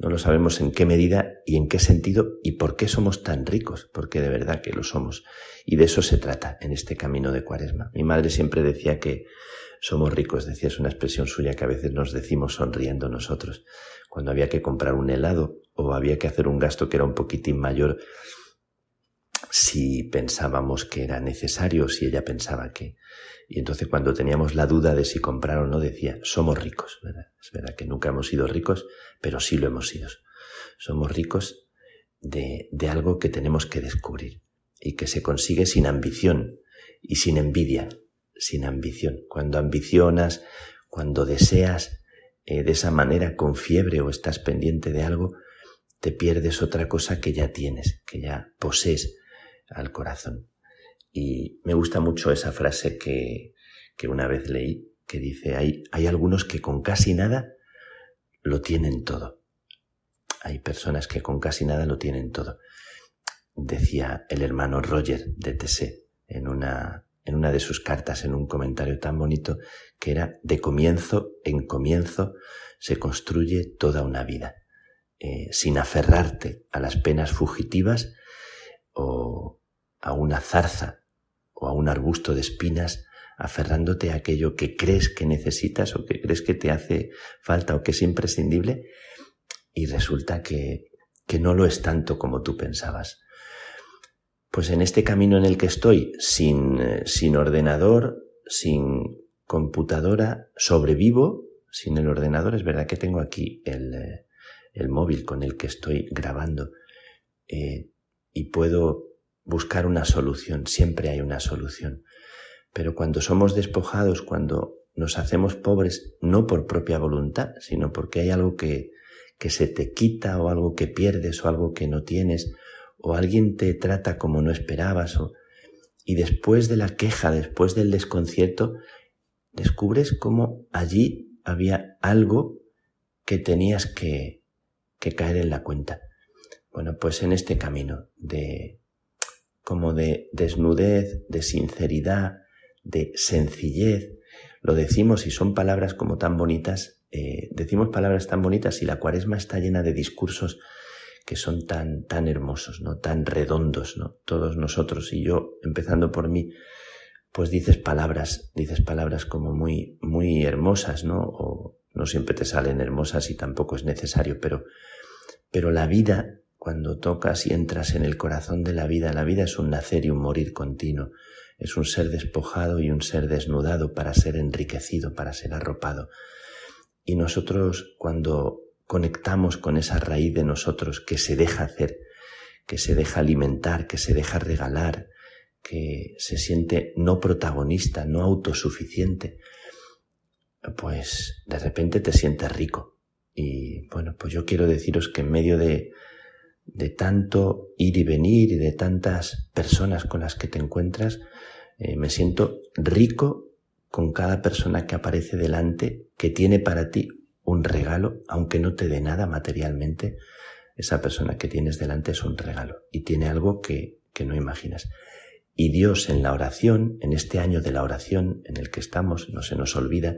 No lo sabemos en qué medida y en qué sentido y por qué somos tan ricos, porque de verdad que lo somos. Y de eso se trata en este camino de cuaresma. Mi madre siempre decía que somos ricos, decía, es una expresión suya que a veces nos decimos sonriendo nosotros. Cuando había que comprar un helado o había que hacer un gasto que era un poquitín mayor, si pensábamos que era necesario, si ella pensaba que... Y entonces cuando teníamos la duda de si comprar o no, decía, somos ricos, ¿verdad? Es verdad que nunca hemos sido ricos, pero sí lo hemos sido. Somos ricos de algo que tenemos que descubrir y que se consigue sin ambición y sin envidia, sin ambición. Cuando ambicionas, cuando deseas de esa manera con fiebre o estás pendiente de algo, te pierdes otra cosa que ya tienes, que ya posees, al corazón. Y me gusta mucho esa frase que una vez leí, que dice, hay algunos que con casi nada lo tienen todo. Hay personas que con casi nada lo tienen todo. Decía el hermano Roger de Tessé en una de sus cartas, en un comentario tan bonito, que era, de comienzo en comienzo se construye toda una vida, sin aferrarte a las penas fugitivas o a una zarza o a un arbusto de espinas, aferrándote a aquello que crees que necesitas o que crees que te hace falta o que es imprescindible, y resulta que no lo es tanto como tú pensabas. Pues en este camino en el que estoy, sin ordenador, sin computadora, sobrevivo sin el ordenador. Es verdad que tengo aquí el móvil con el que estoy grabando y puedo buscar una solución, siempre hay una solución. Pero cuando somos despojados, cuando nos hacemos pobres, no por propia voluntad, sino porque hay algo que se te quita o algo que pierdes o algo que no tienes o alguien te trata como no esperabas y después de la queja, después del desconcierto, descubres cómo allí había algo que tenías que caer en la cuenta. Bueno, pues en este camino de como de desnudez, de sinceridad, de sencillez, lo decimos y son palabras como tan bonitas, decimos palabras tan bonitas y la Cuaresma está llena de discursos que son tan hermosos, ¿no? Tan redondos, ¿no? Todos nosotros, y yo, empezando por mí, pues dices palabras como muy hermosas, ¿no? O no siempre te salen hermosas y tampoco es necesario, pero la vida, cuando tocas y entras en el corazón de la vida es un nacer y un morir continuo, es un ser despojado y un ser desnudado para ser enriquecido, para ser arropado. Y nosotros, cuando conectamos con esa raíz de nosotros que se deja hacer, que se deja alimentar, que se deja regalar, que se siente no protagonista, no autosuficiente, pues de repente te sientes rico. Y bueno, pues yo quiero deciros que en medio de tanto ir y venir y de tantas personas con las que te encuentras, me siento rico con cada persona que aparece delante, que tiene para ti un regalo, aunque no te dé nada materialmente. Esa persona que tienes delante es un regalo y tiene algo que no imaginas. Y Dios en la oración, en este año de la oración en el que estamos, no se nos olvida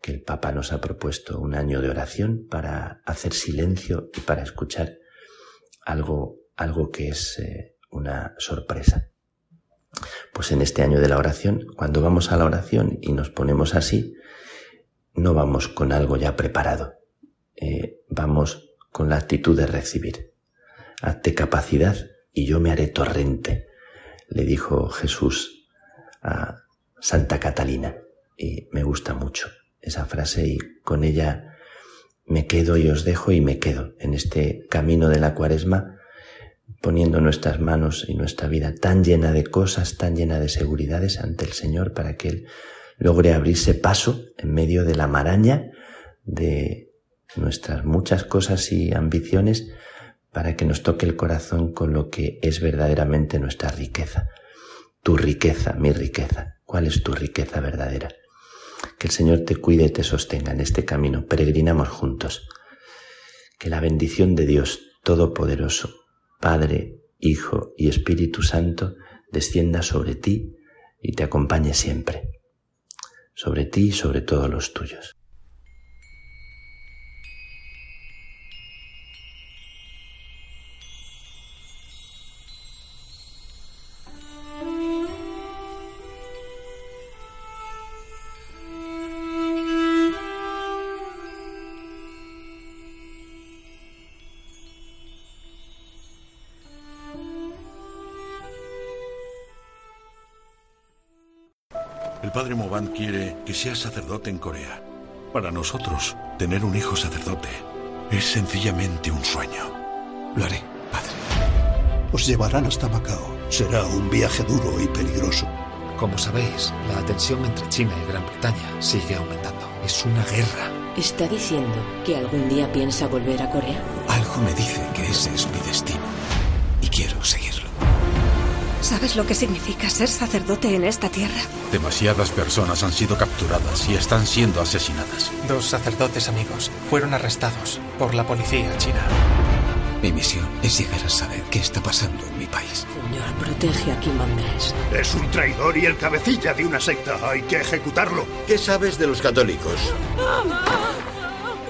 que el Papa nos ha propuesto un año de oración para hacer silencio y para escuchar algo que es una sorpresa. Pues en este año de la oración, cuando vamos a la oración y nos ponemos así, no vamos con algo ya preparado, vamos con la actitud de recibir. Hazte capacidad y yo me haré torrente, le dijo Jesús a Santa Catalina. Y me gusta mucho esa frase y con ella me quedo y os dejo y me quedo en este camino de la Cuaresma, poniendo nuestras manos y nuestra vida tan llena de cosas, tan llena de seguridades ante el Señor para que Él logre abrirse paso en medio de la maraña de nuestras muchas cosas y ambiciones para que nos toque el corazón con lo que es verdaderamente nuestra riqueza. Tu riqueza, mi riqueza. ¿Cuál es tu riqueza verdadera? Que el Señor te cuide y te sostenga en este camino. Peregrinamos juntos. Que la bendición de Dios Todopoderoso, Padre, Hijo y Espíritu Santo, descienda sobre ti y te acompañe siempre. Sobre ti y sobre todos los tuyos. Padre Moban quiere que seas sacerdote en Corea. Para nosotros, tener un hijo sacerdote es sencillamente un sueño. Lo haré, padre. Os llevarán hasta Macao. Será un viaje duro y peligroso. Como sabéis, la tensión entre China y Gran Bretaña sigue aumentando. Es una guerra. ¿Está diciendo que algún día piensa volver a Corea? Algo me dice que ese es mi destino y quiero seguirlo. ¿Sabes lo que significa ser sacerdote en esta tierra? Demasiadas personas han sido capturadas y están siendo asesinadas. 2 sacerdotes amigos fueron arrestados por la policía china. Mi misión es llegar a saber qué está pasando en mi país. Señor, protege a quien mandes. Es un traidor y el cabecilla de una secta. Hay que ejecutarlo. ¿Qué sabes de los católicos?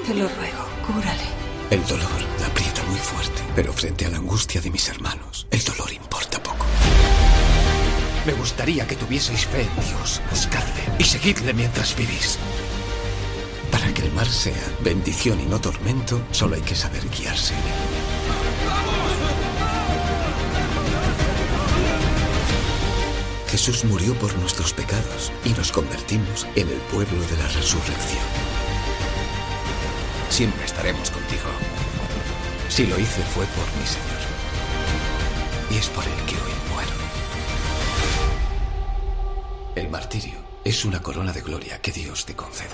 Te lo ruego, cúrale. El dolor la aprieta muy fuerte, pero frente a la angustia de mis hermanos, el dolor importa poco. Me gustaría que tuvieseis fe en Dios, buscadle y seguidle mientras vivís. Para que el mar sea bendición y no tormento, solo hay que saber guiarse en él. Jesús murió por nuestros pecados y nos convertimos en el pueblo de la resurrección. Siempre estaremos contigo. Si lo hice fue por mi Señor. Y es por el que hoy muero. El martirio es una corona de gloria que Dios te concede.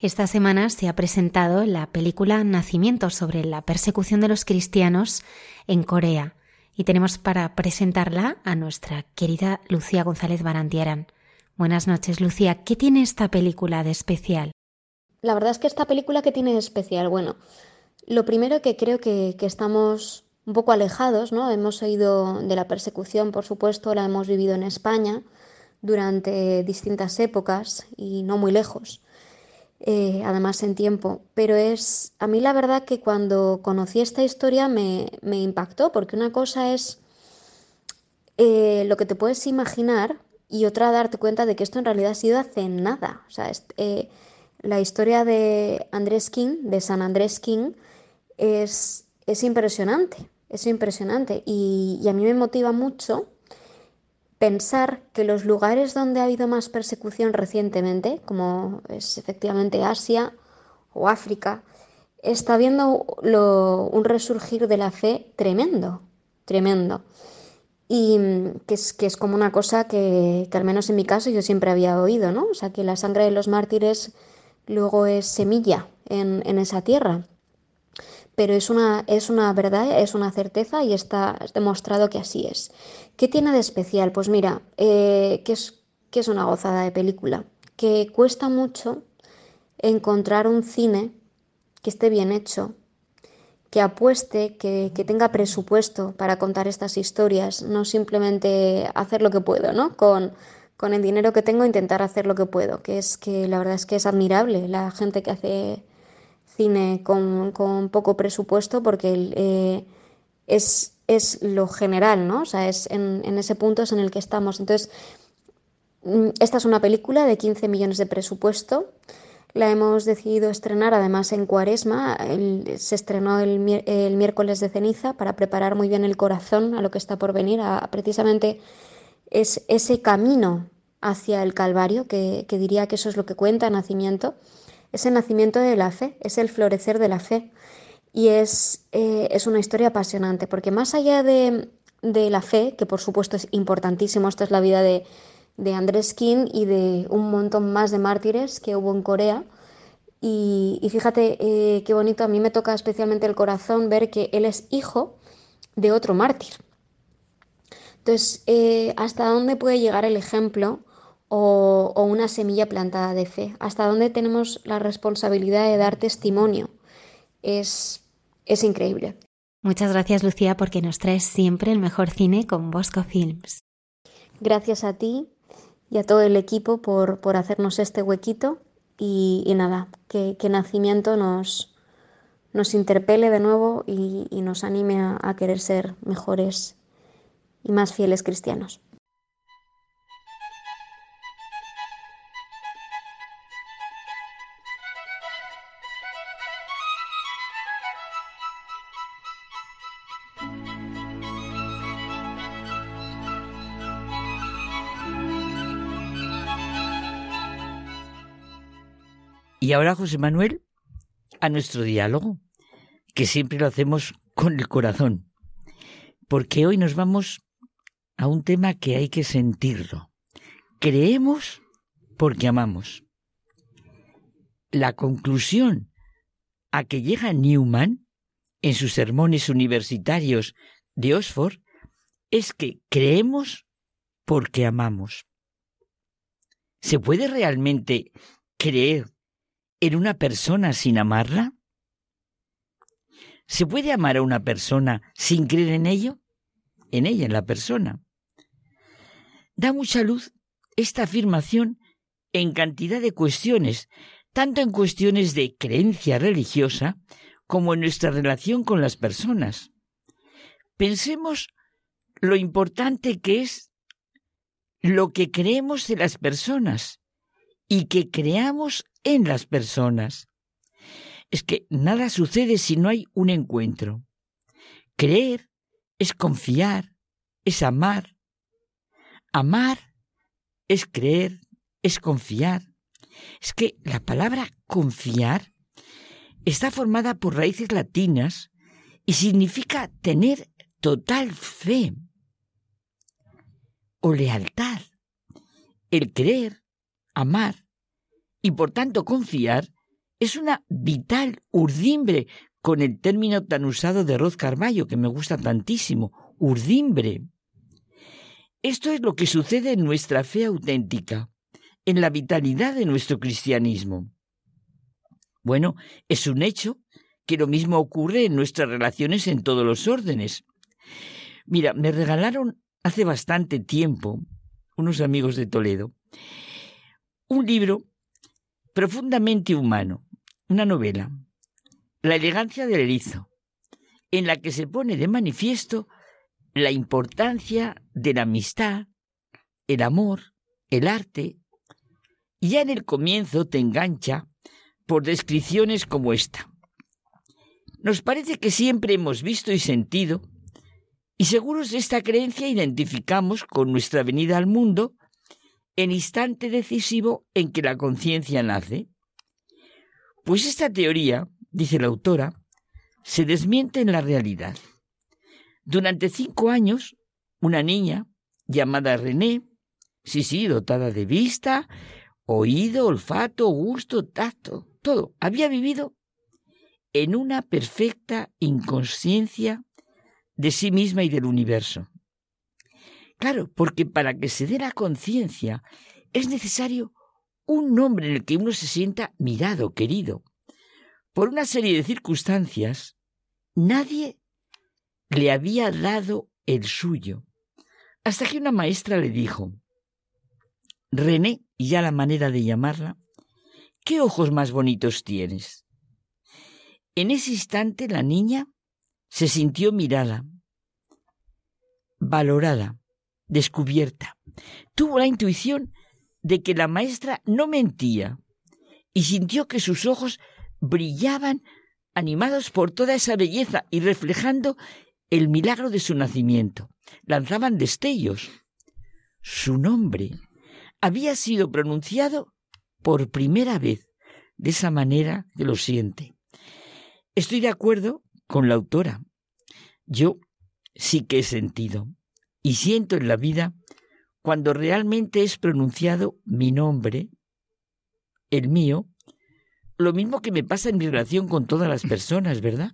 Esta semana se ha presentado la película Nacimiento sobre la persecución de los cristianos en Corea y tenemos para presentarla a nuestra querida Lucía González Barandiarán. Buenas noches, Lucía. ¿Qué tiene esta película de especial? La verdad es que esta película, ¿qué tiene de especial? Bueno, lo primero que creo que estamos un poco alejados, ¿no? Hemos oído de la persecución, por supuesto, la hemos vivido en España durante distintas épocas y no muy lejos, además en tiempo. Pero es a mí la verdad que cuando conocí esta historia me impactó, porque una cosa es lo que te puedes imaginar y otra darte cuenta de que esto en realidad ha sido hace nada. O sea, la historia de Andrés King, de San Andrés King, es impresionante, es impresionante. Y a mí me motiva mucho pensar que los lugares donde ha habido más persecución recientemente, como es efectivamente Asia o África, está habiendo un resurgir de la fe tremendo, tremendo. Y que es como una cosa que al menos en mi caso yo siempre había oído, ¿no? O sea, que la sangre de los mártires luego es semilla en esa tierra. Pero es una verdad, es una certeza y está demostrado que así es. ¿Qué tiene de especial? Pues mira, que es una gozada de película, que cuesta mucho encontrar un cine que esté bien hecho, que apueste, que tenga presupuesto para contar estas historias, no simplemente hacer lo que puedo, ¿no? Con el dinero que tengo intentar hacer lo que puedo, que es que la verdad es que es admirable la gente que hace cine con poco presupuesto, porque es lo general, ¿no? O sea, en ese punto es en el que estamos. Entonces, esta es una película de 15 millones de presupuesto. La hemos decidido estrenar además en Cuaresma. Se estrenó el miércoles de ceniza para preparar muy bien el corazón a lo que está por venir, precisamente es ese camino hacia el Calvario, que diría que eso es lo que cuenta nacimiento. Es el nacimiento de la fe, es el florecer de la fe, y es una historia apasionante, porque más allá de la fe, que por supuesto es importantísimo, esta es la vida de Andrés King y de un montón más de mártires que hubo en Corea, y fíjate qué bonito, a mí me toca especialmente el corazón ver que él es hijo de otro mártir. Entonces, ¿hasta dónde puede llegar el ejemplo? O una semilla plantada de fe. ¿Hasta dónde tenemos la responsabilidad de dar testimonio? Es increíble. Muchas gracias, Lucía, porque nos traes siempre el mejor cine con Bosco Films. Gracias a ti y a todo el equipo por hacernos este huequito. Y nada, que Nacimiento nos interpele de nuevo y nos anime a querer ser mejores y más fieles cristianos. Y ahora, José Manuel, a nuestro diálogo, que siempre lo hacemos con el corazón, porque hoy nos vamos a un tema que hay que sentirlo. Creemos porque amamos. La conclusión a que llega Newman en sus sermones universitarios de Oxford es que creemos porque amamos. ¿Se puede realmente creer en una persona sin amarla? ¿Se puede amar a una persona sin creer en ello? En ella, en la persona. Da mucha luz esta afirmación en cantidad de cuestiones, tanto en cuestiones de creencia religiosa como en nuestra relación con las personas. Pensemos lo importante que es lo que creemos de las personas y que creamos en las personas. Es que nada sucede si no hay un encuentro. Creer es confiar, es amar. Amar es creer, es confiar. Es que la palabra confiar está formada por raíces latinas y significa tener total fe o lealtad. El creer, amar y por tanto confiar es una vital urdimbre, con el término tan usado de Roz Carballo que me gusta tantísimo, urdimbre. Esto es lo que sucede en nuestra fe auténtica, en la vitalidad de nuestro cristianismo. Bueno, es un hecho que lo mismo ocurre en nuestras relaciones en todos los órdenes. Mira, me regalaron hace bastante tiempo, unos amigos de Toledo, un libro profundamente humano, una novela, La elegancia del erizo, en la que se pone de manifiesto la importancia de la amistad, el amor, el arte. Y ya en el comienzo te engancha por descripciones como esta. Nos parece que siempre hemos visto y sentido, y seguros de esta creencia identificamos con nuestra venida al mundo el instante decisivo en que la conciencia nace. Pues esta teoría, dice la autora, se desmiente en la realidad. Durante 5 años, una niña llamada René, dotada de vista, oído, olfato, gusto, tacto, todo, había vivido en una perfecta inconsciencia de sí misma y del universo. Claro, porque para que se dé la conciencia es necesario un nombre en el que uno se sienta mirado, querido. Por una serie de circunstancias, nadie le había dado el suyo, hasta que una maestra le dijo: René, y ya la manera de llamarla, ¿qué ojos más bonitos tienes? En ese instante la niña se sintió mirada, valorada, descubierta. Tuvo la intuición de que la maestra no mentía y sintió que sus ojos brillaban animados por toda esa belleza y reflejando el milagro de su nacimiento. Lanzaban destellos. Su nombre había sido pronunciado por primera vez, de esa manera que lo siente. Estoy de acuerdo con la autora. Yo sí que he sentido y siento en la vida cuando realmente es pronunciado mi nombre, el mío, lo mismo que me pasa en mi relación con todas las personas, ¿verdad?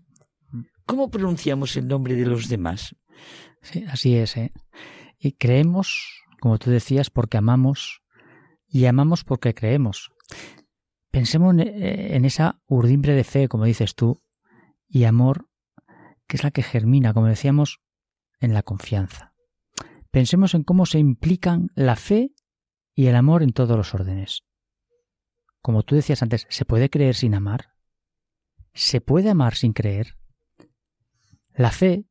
¿Cómo pronunciamos el nombre de los demás? Sí, así es, ¿eh? Y creemos, como tú decías, porque amamos, y amamos porque creemos. Pensemos en esa urdimbre de fe, como dices tú, y amor, que es la que germina, como decíamos, en la confianza. Pensemos en cómo se implican la fe y el amor en todos los órdenes. Como tú decías antes, ¿se puede creer sin amar? ¿Se puede amar sin creer? La fe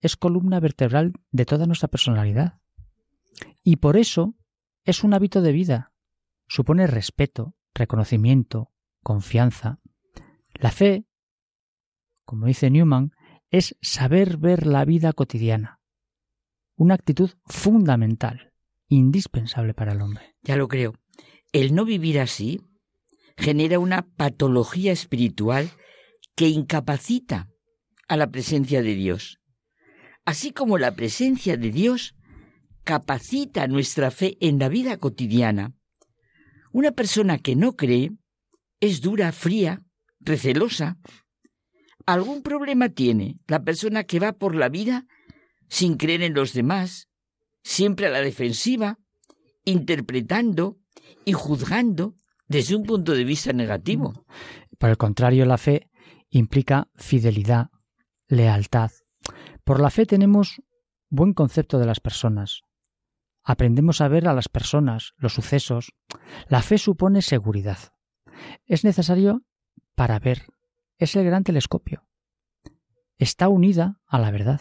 es columna vertebral de toda nuestra personalidad. Y por eso es un hábito de vida. Supone respeto, reconocimiento, confianza. La fe, como dice Newman, es saber ver la vida cotidiana. Una actitud fundamental, indispensable para el hombre. Ya lo creo. El no vivir así genera una patología espiritual que incapacita a la presencia de Dios. Así como la presencia de Dios capacita nuestra fe en la vida cotidiana. Una persona que no cree es dura, fría, recelosa. Algún problema tiene la persona que va por la vida sin creer en los demás, siempre a la defensiva, interpretando y juzgando desde un punto de vista negativo. Por el contrario, la fe implica fidelidad, lealtad. Por la fe tenemos buen concepto de las personas. Aprendemos a ver a las personas, los sucesos. La fe supone seguridad. Es necesario para ver. Es el gran telescopio. Está unida a la verdad.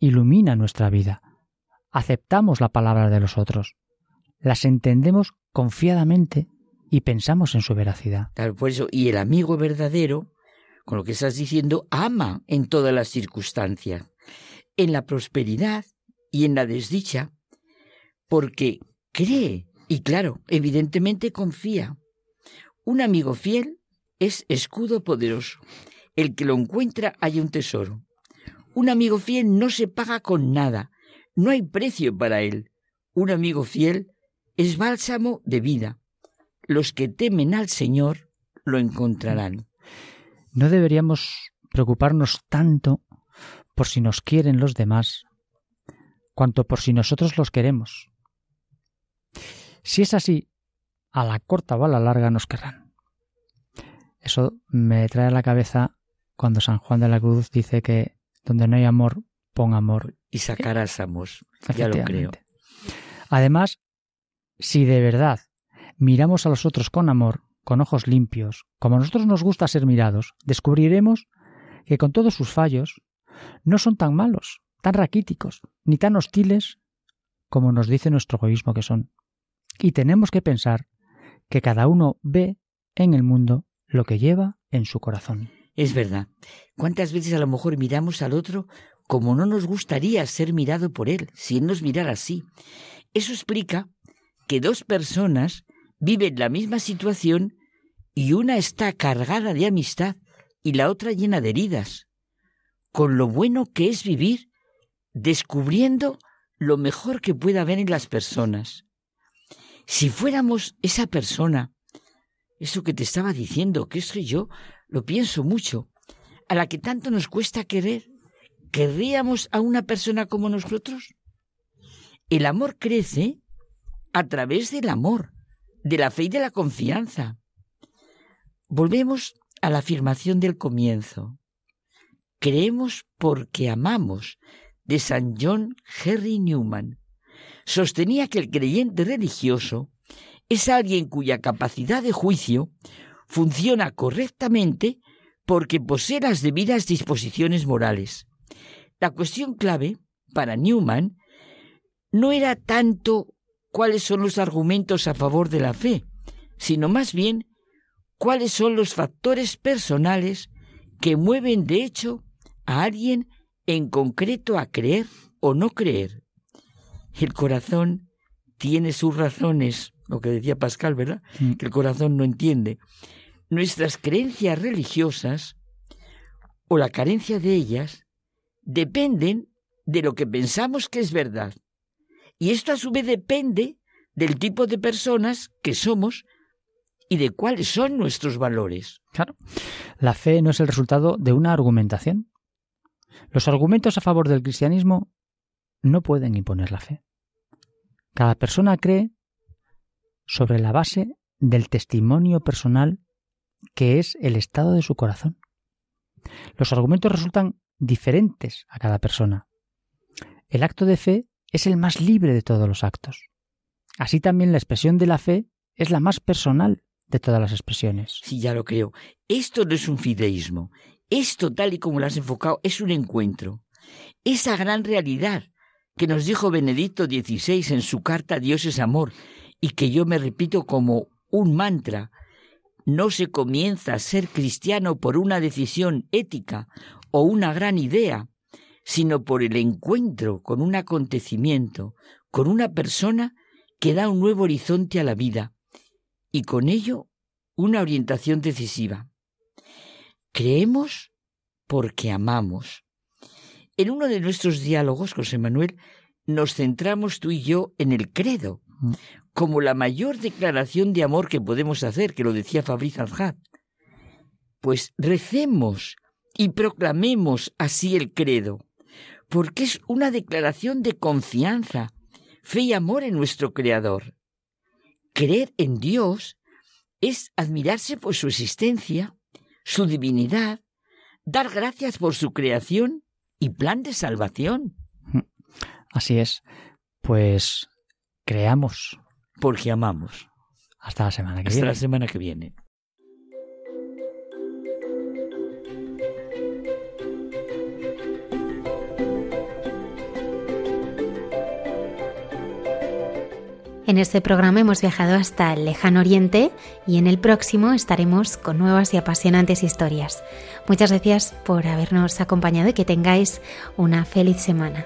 Ilumina nuestra vida. Aceptamos la palabra de los otros. Las entendemos confiadamente y pensamos en su veracidad. Claro, por eso, y el amigo verdadero, con lo que estás diciendo, ama en todas las circunstancias, en la prosperidad y en la desdicha, porque cree y, claro, evidentemente confía. Un amigo fiel es escudo poderoso. El que lo encuentra halla un tesoro. Un amigo fiel no se paga con nada, no hay precio para él. Un amigo fiel es bálsamo de vida. Los que temen al Señor lo encontrarán. No deberíamos preocuparnos tanto por si nos quieren los demás, cuanto por si nosotros los queremos. Si es así, a la corta o a la larga nos querrán. Eso me trae a la cabeza cuando San Juan de la Cruz dice que donde no hay amor, pon amor. Y sacarás amor, ya lo creo. Además, si de verdad miramos a los otros con amor, con ojos limpios, como a nosotros nos gusta ser mirados, descubriremos que con todos sus fallos no son tan malos, tan raquíticos, ni tan hostiles como nos dice nuestro egoísmo que son. Y tenemos que pensar que cada uno ve en el mundo lo que lleva en su corazón. Es verdad. ¿Cuántas veces a lo mejor miramos al otro como no nos gustaría ser mirado por él, si él nos mirara así? Eso explica que dos personas viven la misma situación y una está cargada de amistad y la otra llena de heridas. Con lo bueno que es vivir, descubriendo lo mejor que pueda haber en las personas. Si fuéramos esa persona, eso que te estaba diciendo, que soy yo, lo pienso mucho, a la que tanto nos cuesta querer, ¿querríamos a una persona como nosotros? El amor crece a través del amor, de la fe y de la confianza. Volvemos a la afirmación del comienzo. Creemos porque amamos, de San John Henry Newman. Sostenía que el creyente religioso es alguien cuya capacidad de juicio funciona correctamente porque posee las debidas disposiciones morales. La cuestión clave para Newman no era tanto cuáles son los argumentos a favor de la fe, sino más bien cuáles son los factores personales que mueven de hecho a alguien en concreto a creer o no creer. El corazón tiene sus razones, lo que decía Pascal, ¿verdad? Que el corazón no entiende. Nuestras creencias religiosas, o la carencia de ellas, dependen de lo que pensamos que es verdad. Y esto a su vez depende del tipo de personas que somos y de cuáles son nuestros valores. Claro. La fe no es el resultado de una argumentación. Los argumentos a favor del cristianismo no pueden imponer la fe. Cada persona cree sobre la base del testimonio personal que es el estado de su corazón. Los argumentos resultan diferentes a cada persona. El acto de fe es el más libre de todos los actos. Así también la expresión de la fe es la más personal de todas las expresiones. Sí, ya lo creo. Esto no es un fideísmo. Esto, tal y como lo has enfocado, es un encuentro. Esa gran realidad que nos dijo Benedicto XVI en su carta Dios es amor y que yo me repito como un mantra. No se comienza a ser cristiano por una decisión ética o una gran idea, sino por el encuentro con un acontecimiento, con una persona que da un nuevo horizonte a la vida y con ello una orientación decisiva. Creemos porque amamos. En uno de nuestros diálogos, José Manuel, nos centramos tú y yo en el credo, como la mayor declaración de amor que podemos hacer, que lo decía Fabriz Arjat. Pues recemos y proclamemos así el credo, porque es una declaración de confianza, fe y amor en nuestro Creador. Creer en Dios es admirarse por su existencia, su divinidad, dar gracias por su creación y plan de salvación. Así es. Pues creamos. Porque amamos. Hasta la semana que viene. Hasta la semana que viene. En este programa hemos viajado hasta el lejano oriente y en el próximo estaremos con nuevas y apasionantes historias. Muchas gracias por habernos acompañado y que tengáis una feliz semana.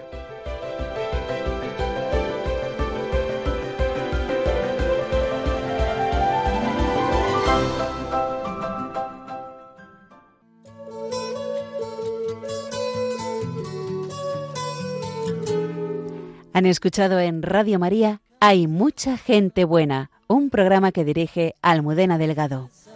Han escuchado en Radio María Hay mucha gente buena, un programa que dirige Almudena Delgado.